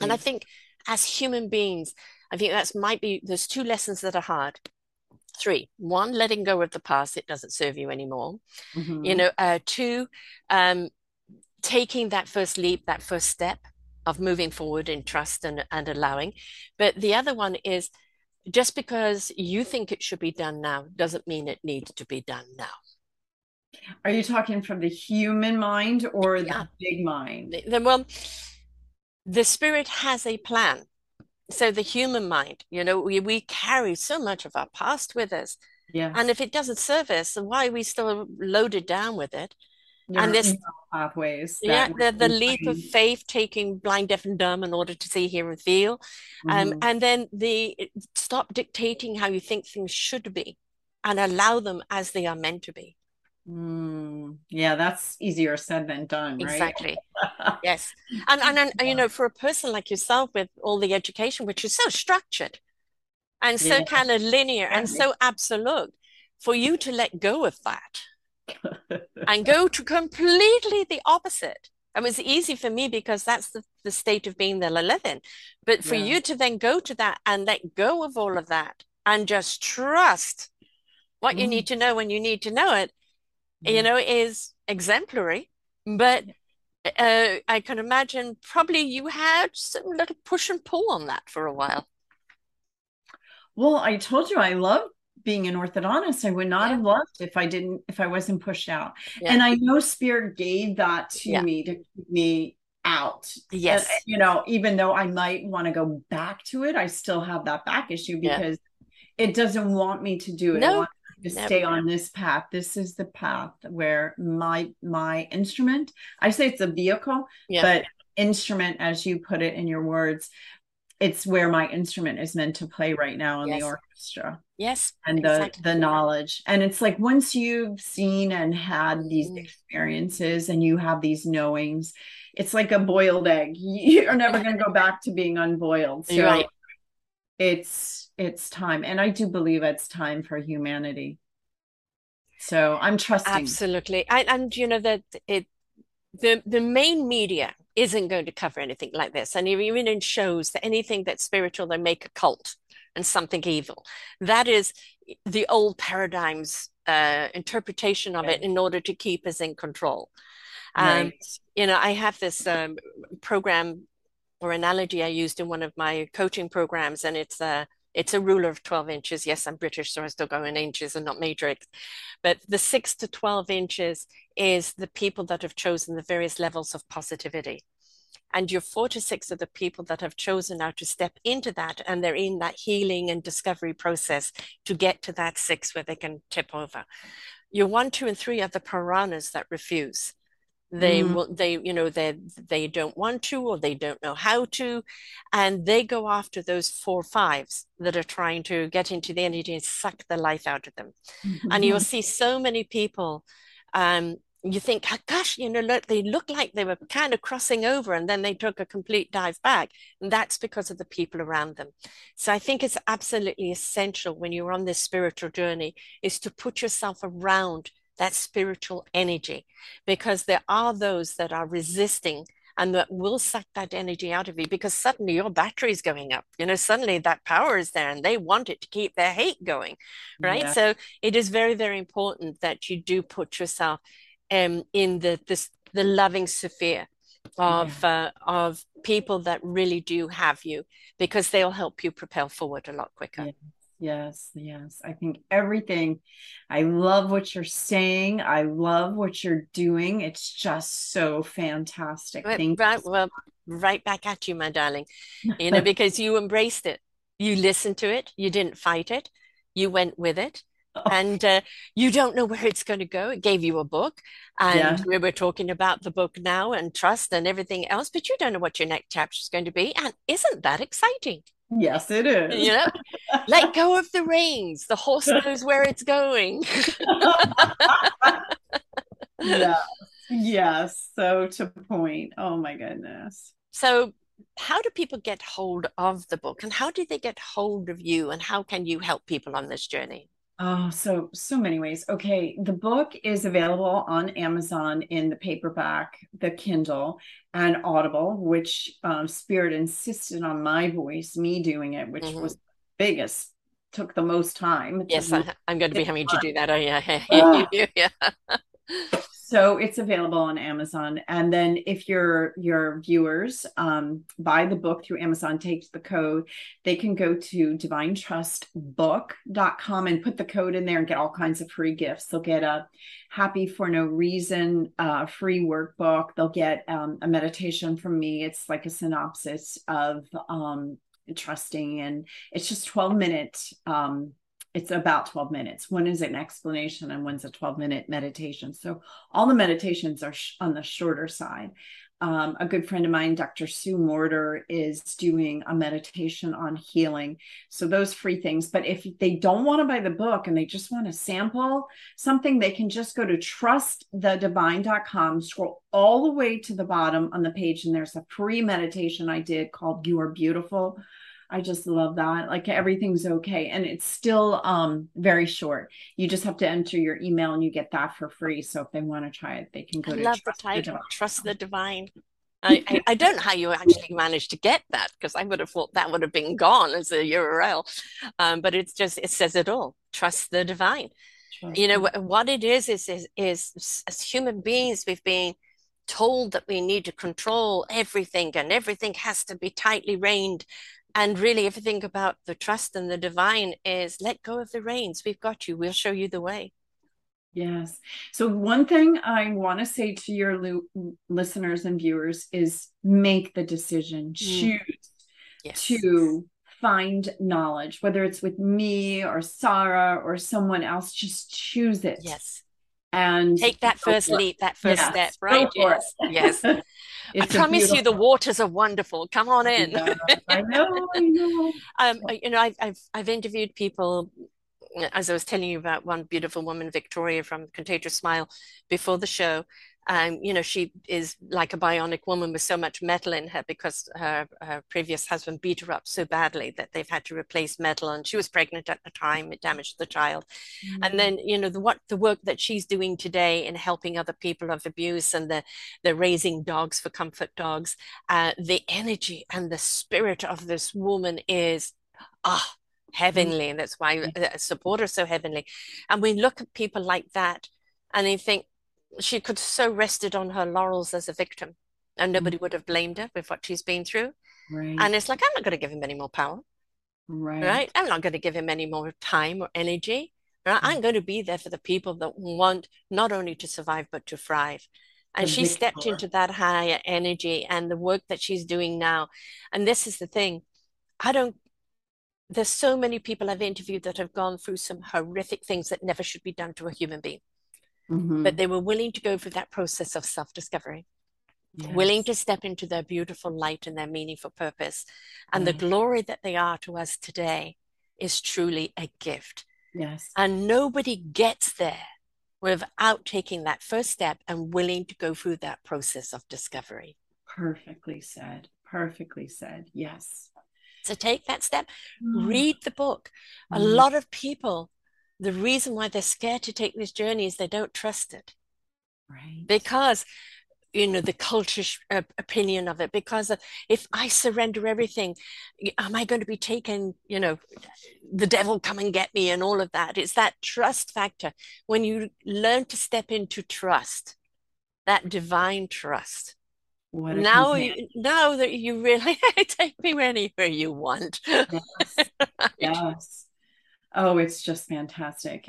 And I think as human beings, there's two lessons that are hard. Three. One, letting go of the past. It doesn't serve you anymore. Two, taking that first leap, that first step of moving forward in trust and allowing. But the other one is, just because you think it should be done now doesn't mean it needs to be done now. Are you talking from the human mind or the big mind? Well, the spirit has a plan. So the human mind, we carry so much of our past with us. Yeah. And if it doesn't serve us, why are we still loaded down with it? and this pathways. Yeah, the leap of faith, taking blind, deaf, and dumb in order to see, hear, and feel, and then stop dictating how you think things should be, and allow them as they are meant to be. Yeah, that's easier said than done, right? Exactly. Yes, and you know, for a person like yourself with all the education, which is so structured, and so kind of linear, and so absolute, for you to let go of that. And go to completely the opposite. I mean, it's easy for me because that's the state of being that I live in. But for you to then go to that and let go of all of that and just trust what you need to know when you need to know it, you know, is exemplary. But I can imagine probably you had some little push and pull on that for a while. Well, I told you I love being an orthodontist. I would not have loved if I wasn't pushed out. Yeah. And I know Spirit gave that to me to keep me out. Yes. And, you know, even though I might want to go back to it, I still have that back issue because it doesn't want me to do it. No. It wants me to stay on this path. This is the path where my instrument, I say it's a vehicle, but instrument, as you put it in your words, it's where my instrument is meant to play right now in the orchestra. Yes. And the knowledge. And it's like, once you've seen and had these experiences and you have these knowings, it's like a boiled egg. You're never going to go back to being unboiled. So it's time. And I do believe it's time for humanity. So I'm trusting. Absolutely. And you know, that the main media isn't going to cover anything like this. And even in shows, that anything that's spiritual, they make a cult and something evil. That is the old paradigm's interpretation of it in order to keep us in control. You know, I have this program or analogy I used in one of my coaching programs, and it's a ruler of 12 inches. Yes, I'm British, so I still go in inches and not matrix. But the 6 to 12 inches is the people that have chosen the various levels of positivity. And your 4 to 6 are the people that have chosen now to step into that, and they're in that healing and discovery process to get to that 6 where they can tip over. Your 1, 2, and 3 are the piranhas that refuse. They will, you know, they don't want to, or they don't know how to, and they go after those 4, 5s that are trying to get into the energy and suck the life out of them. And you'll see so many people, you think, oh, gosh, you know, look, they look like they were kind of crossing over, and then they took a complete dive back. And that's because of the people around them. So I think it's absolutely essential when you're on this spiritual journey is to put yourself around that spiritual energy, because there are those that are resisting and that will suck that energy out of you, because suddenly your battery is going up, you know, suddenly that power is there and they want it to keep their hate going. Right. Yeah. So it is very, very important that you do put yourself in the loving sphere of people that really do have you, because they'll help you propel forward a lot quicker. Yeah. Yes. I think everything. I love what you're saying. I love what you're doing. It's just so fantastic. Right back at you, my darling. You know, because you embraced it. You listened to it. You didn't fight it. You went with it. And you don't know where it's going to go. It gave you a book, and we were talking about the book now and trust and everything else, but you don't know what your next chapter is going to be. And isn't that exciting? Yes, it is. You know, let go of the reins. The horse knows where it's going. Yes, so to point. Oh, my goodness. So how do people get hold of the book, and how do they get hold of you, and how can you help people on this journey? Oh, so many ways. Okay. The book is available on Amazon in the paperback, the Kindle, and Audible, which Spirit insisted on my voice, me doing it, which was the biggest, took the most time. Yes, I'm going to be having to do that. Oh, yeah. So it's available on Amazon. And then if your viewers buy the book through Amazon, take the code, they can go to divinetrustbook.com and put the code in there and get all kinds of free gifts. They'll get a Happy for No Reason free workbook. They'll get a meditation from me. It's like a synopsis of trusting, and it's just 12-minute It's about 12 minutes. One is an explanation and one's a 12-minute meditation. So all the meditations are on the shorter side. A good friend of mine, Dr. Sue Morter, is doing a meditation on healing. So those free things. But if they don't want to buy the book and they just want to sample something, they can just go to trustthedivine.com, scroll all the way to the bottom on the page. And there's a free meditation I did called You Are Beautiful. I just love that. Like, everything's okay. And it's still very short. You just have to enter your email and you get that for free. So if they want to try it, they can go to Trust the Divine. I love the title, Trust the Divine. I don't know how you actually managed to get that, because I would have thought that would have been gone as a URL. But it's just, it says it all. Trust the Divine. Sure. You know, what it is as human beings, we've been told that we need to control everything and everything has to be tightly reined. And really, if you think about the trust and the divine, is let go of the reins. We've got you. We'll show you the way. Yes. So one thing I want to say to your listeners and viewers is make the decision. Choose to find knowledge, whether it's with me or Sarah or someone else. Just choose it. Yes. And take that first leap, that first step, right? Yes. I promise you, the waters are wonderful. Come on in. Yeah, I know. You know, I've interviewed people, as I was telling you about one beautiful woman, Victoria from Contagious Smile, before the show. You know, she is like a bionic woman with so much metal in her because her previous husband beat her up so badly that they've had to replace metal. And she was pregnant at the time. It damaged the child. Mm-hmm. And then, you know, the work that she's doing today in helping other people of abuse and the raising dogs for comfort dogs, the energy and the spirit of this woman is, heavenly. And that's why I support her so heavenly. And we look at people like that and they think, she could so rested on her laurels as a victim and nobody would have blamed her with what she's been through. Right. And it's like, I'm not going to give him any more power. Right. I'm not going to give him any more time or energy. Right? I'm going to be there for the people that want not only to survive, but to thrive. And she stepped into that higher energy and the work that she's doing now. And this is the thing. There's so many people I've interviewed that have gone through some horrific things that never should be done to a human being. Mm-hmm. But they were willing to go through that process of self-discovery, willing to step into their beautiful light and their meaningful purpose. And the glory that they are to us today is truly a gift. Yes. And nobody gets there without taking that first step and willing to go through that process of discovery. Perfectly said. Perfectly said. Yes. So take that step. Read the book. A lot of people, the reason why they're scared to take this journey is they don't trust it. Right. Because, you know, the cultish opinion of it, because if I surrender everything, am I going to be taken, you know, the devil come and get me and all of that. It's that trust factor. When you learn to step into trust, that divine trust, now that you really take me anywhere you want. Yes. Right? Yes. Oh, it's just fantastic.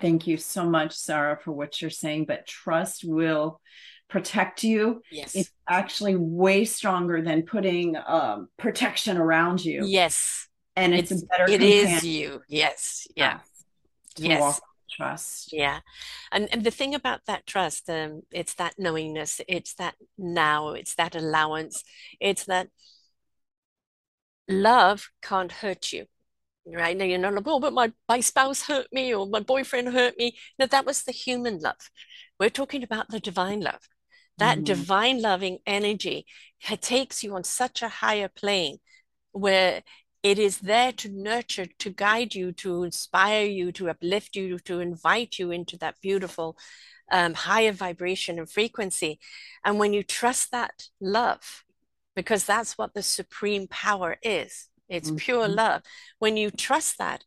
Thank you so much, Sarah, for what you're saying. But trust will protect you. Yes. It's actually way stronger than putting protection around you. Yes. And it's a better companion. It is you. Yes. Yeah. Yes. Walk with trust. Yeah. And the thing about that trust, it's that knowingness. It's that now. It's that allowance. It's that love can't hurt you. Right now, you're not like, oh, but my spouse hurt me or my boyfriend hurt me. No, that was the human love. We're talking about the divine love. That divine loving energy takes you on such a higher plane where it is there to nurture, to guide you, to inspire you, to uplift you, to invite you into that beautiful higher vibration and frequency. And when you trust that love, because that's what the supreme power is. It's pure love. When you trust that,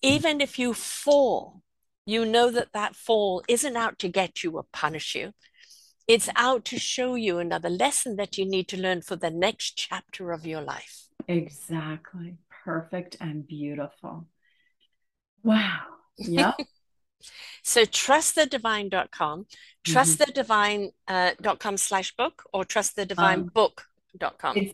even if you fall, you know that fall isn't out to get you or punish you. It's out to show you another lesson that you need to learn for the next chapter of your life. Exactly. Perfect and beautiful. Wow. Yep. So trustthedivine.com, trustthedivine.com/book or trustthedivine book.com.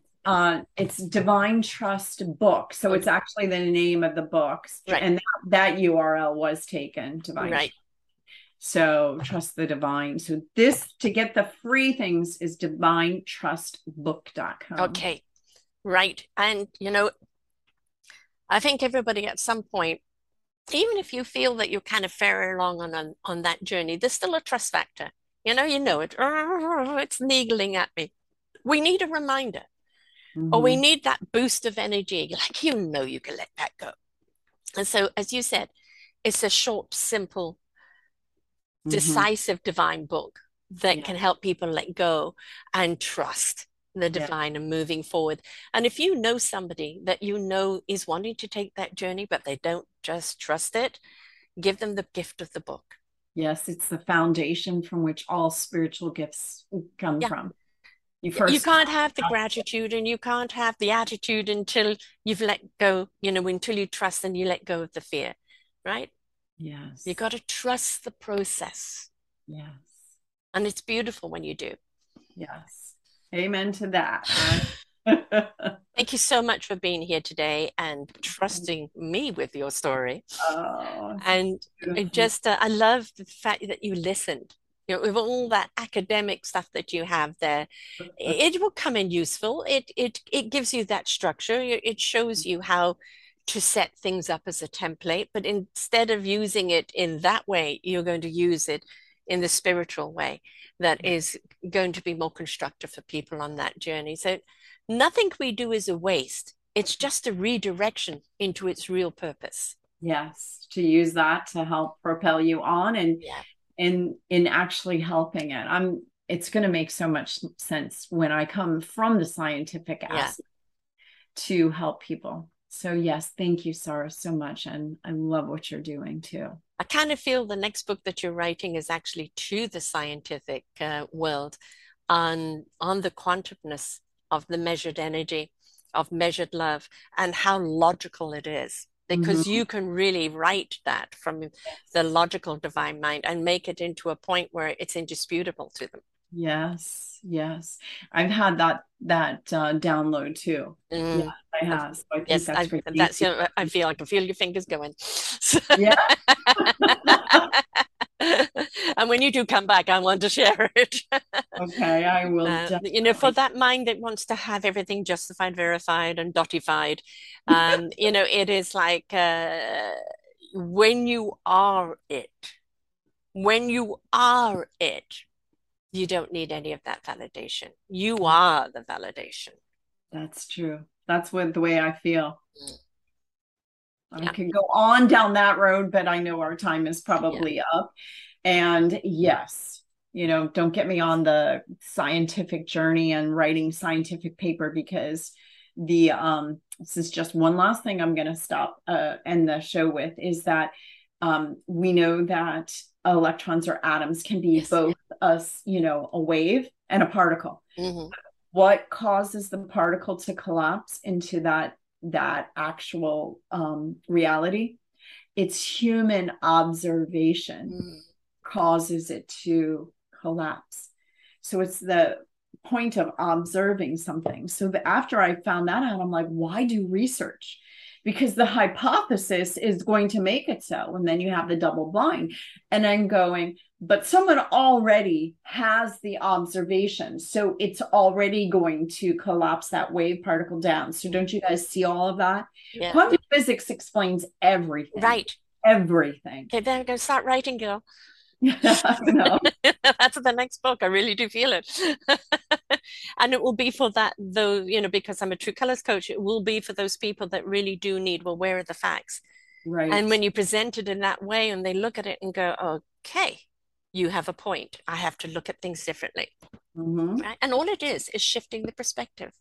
It's Divine Trust Book. So it's actually the name of the book. Right. And that URL was taken, Divine. Right. So Trust the Divine. So this, to get the free things, is divinetrustbook.com. Okay. Right. And, you know, I think everybody at some point, even if you feel that you're kind of fair along on that journey, there's still a trust factor. You know it. It's niggling at me. We need a reminder. Mm-hmm. Or we need that boost of energy. Like, you know, you can let that go. And so, as you said, it's a short, simple, decisive divine book that can help people let go and trust the divine and moving forward. And if you know somebody that you know is wanting to take that journey, but they don't just trust it, give them the gift of the book. Yes, it's the foundation from which all spiritual gifts come from. You can't have the gratitude and you can't have the attitude until you've let go, until you trust and you let go of the fear, right? Yes. You got to trust the process. Yes. And it's beautiful when you do. Yes. Amen to that. Thank you so much for being here today and trusting me with your story. Oh. And just, I love the fact that you listened. With all that academic stuff that you have there, it will come in useful. It gives you that structure. It shows you how to set things up as a template. But instead of using it in that way, you're going to use it in the spiritual way that is going to be more constructive for people on that journey. So nothing we do is a waste. It's just a redirection into its real purpose. Yes, to use that to help propel you on and in actually helping it. It's going to make so much sense when I come from the scientific aspect to help people. So yes, thank you, Sarah, so much. And I love what you're doing too. I kind of feel the next book that you're writing is actually to the scientific world on the quantumness of the measured energy, of measured love, and how logical it is. Because you can really write that from the logical divine mind and make it into a point where it's indisputable to them. Yes, yes. I've had that download too. Yeah, I have. So I think that's I can feel your fingers going. Yeah. And when you do come back, I want to share it. Okay, I will. For that mind that wants to have everything justified, verified, and dotified, it is like when you are it, you don't need any of that validation. You are the validation. That's true. That's the way I feel. Mm. I can go on down that road, but I know our time is probably up. And yes, don't get me on the scientific journey and writing scientific paper, because this is just one last thing I'm going to stop end the show with, is that we know that electrons or atoms can be both a wave and a particle. Mm-hmm. What causes the particle to collapse into that actual reality? It's human observation causes it to collapse. So it's the point of observing something. So after I found that out, I'm like, why do research? Because the hypothesis is going to make it so. And then you have the double blind. And I'm going, but someone already has the observation. So it's already going to collapse that wave particle down. So don't you guys see all of that? Yeah. Quantum physics explains everything. Right. Everything. Okay, then go start writing, girl. I know. That's the next book. I really do feel it. And it will be for that, though, because I'm a true colors coach, it will be for those people that really do need, where are the facts? Right. And when you present it in that way and they look at it and go, okay, you have a point. I have to look at things differently. Mm-hmm. Right? And all it is shifting the perspective.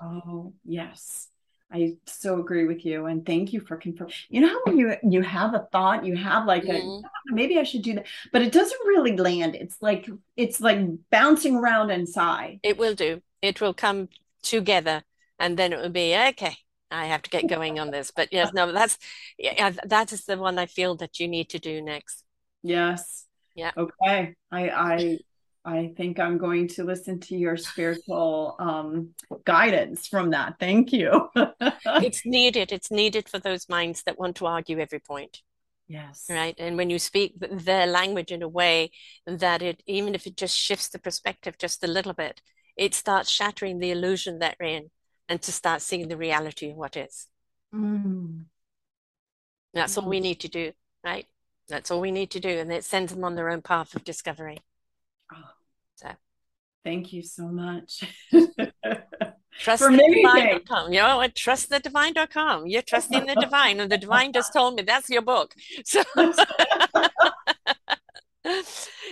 Oh, yes. I so agree with you. And thank you for confirming. How when you have a thought, you have like maybe I should do that, but it doesn't really land. It's like bouncing around inside. It will do. It will come together and then it will be, okay, I have to get going on this. But yes, no, that is the one I feel that you need to do next. Yes. Yeah. Okay. I I think I'm going to listen to your spiritual guidance from that. Thank you. It's needed. It's needed for those minds that want to argue every point. Yes. Right. And when you speak their language in a way that it, even if it just shifts the perspective just a little bit, it starts shattering the illusion that we're in and to start seeing the reality of what is. Mm. That's all we need to do. Right. That's all we need to do. And it sends them on their own path of discovery. Oh, so. Thank you so much. Trustthedivine.com. You know, trustthedivine.com. You're trusting the divine, and the divine just told me that's your book.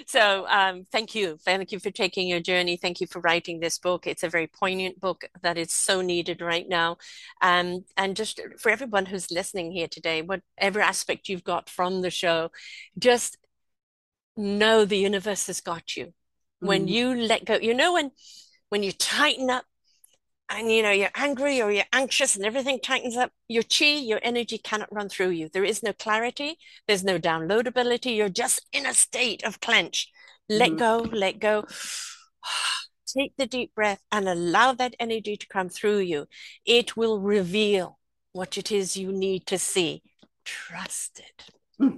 So, thank you for taking your journey. Thank you for writing this book. It's a very poignant book that is so needed right now, and just for everyone who's listening here today, whatever aspect you've got from the show, just know the universe has got you. When you let go, you know, when you tighten up, and, you know, you're angry or you're anxious and everything tightens up, your chi, your energy cannot run through you. There is no clarity. There's no downloadability. You're just in a state of clench. Let go. Take the deep breath and allow that energy to come through you. It will reveal what it is you need to see. Trust it.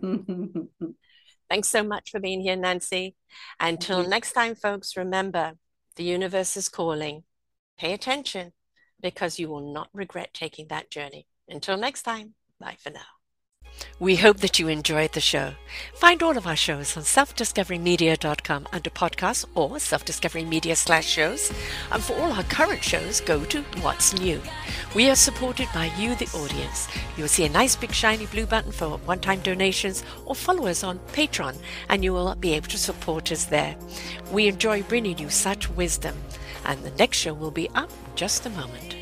Thanks so much for being here, Nancy. Until next time, folks, remember, the universe is calling. Pay attention, because you will not regret taking that journey. Until next time, bye for now. We hope that you enjoyed the show. Find all of our shows on SelfDiscoveryMedia.com under podcasts or SelfDiscoveryMedia/shows. And for all our current shows, go to What's New. We are supported by you, the audience. You'll see a nice big shiny blue button for one-time donations, or follow us on Patreon, and you will be able to support us there. We enjoy bringing you such wisdom. And the next show will be up in just a moment.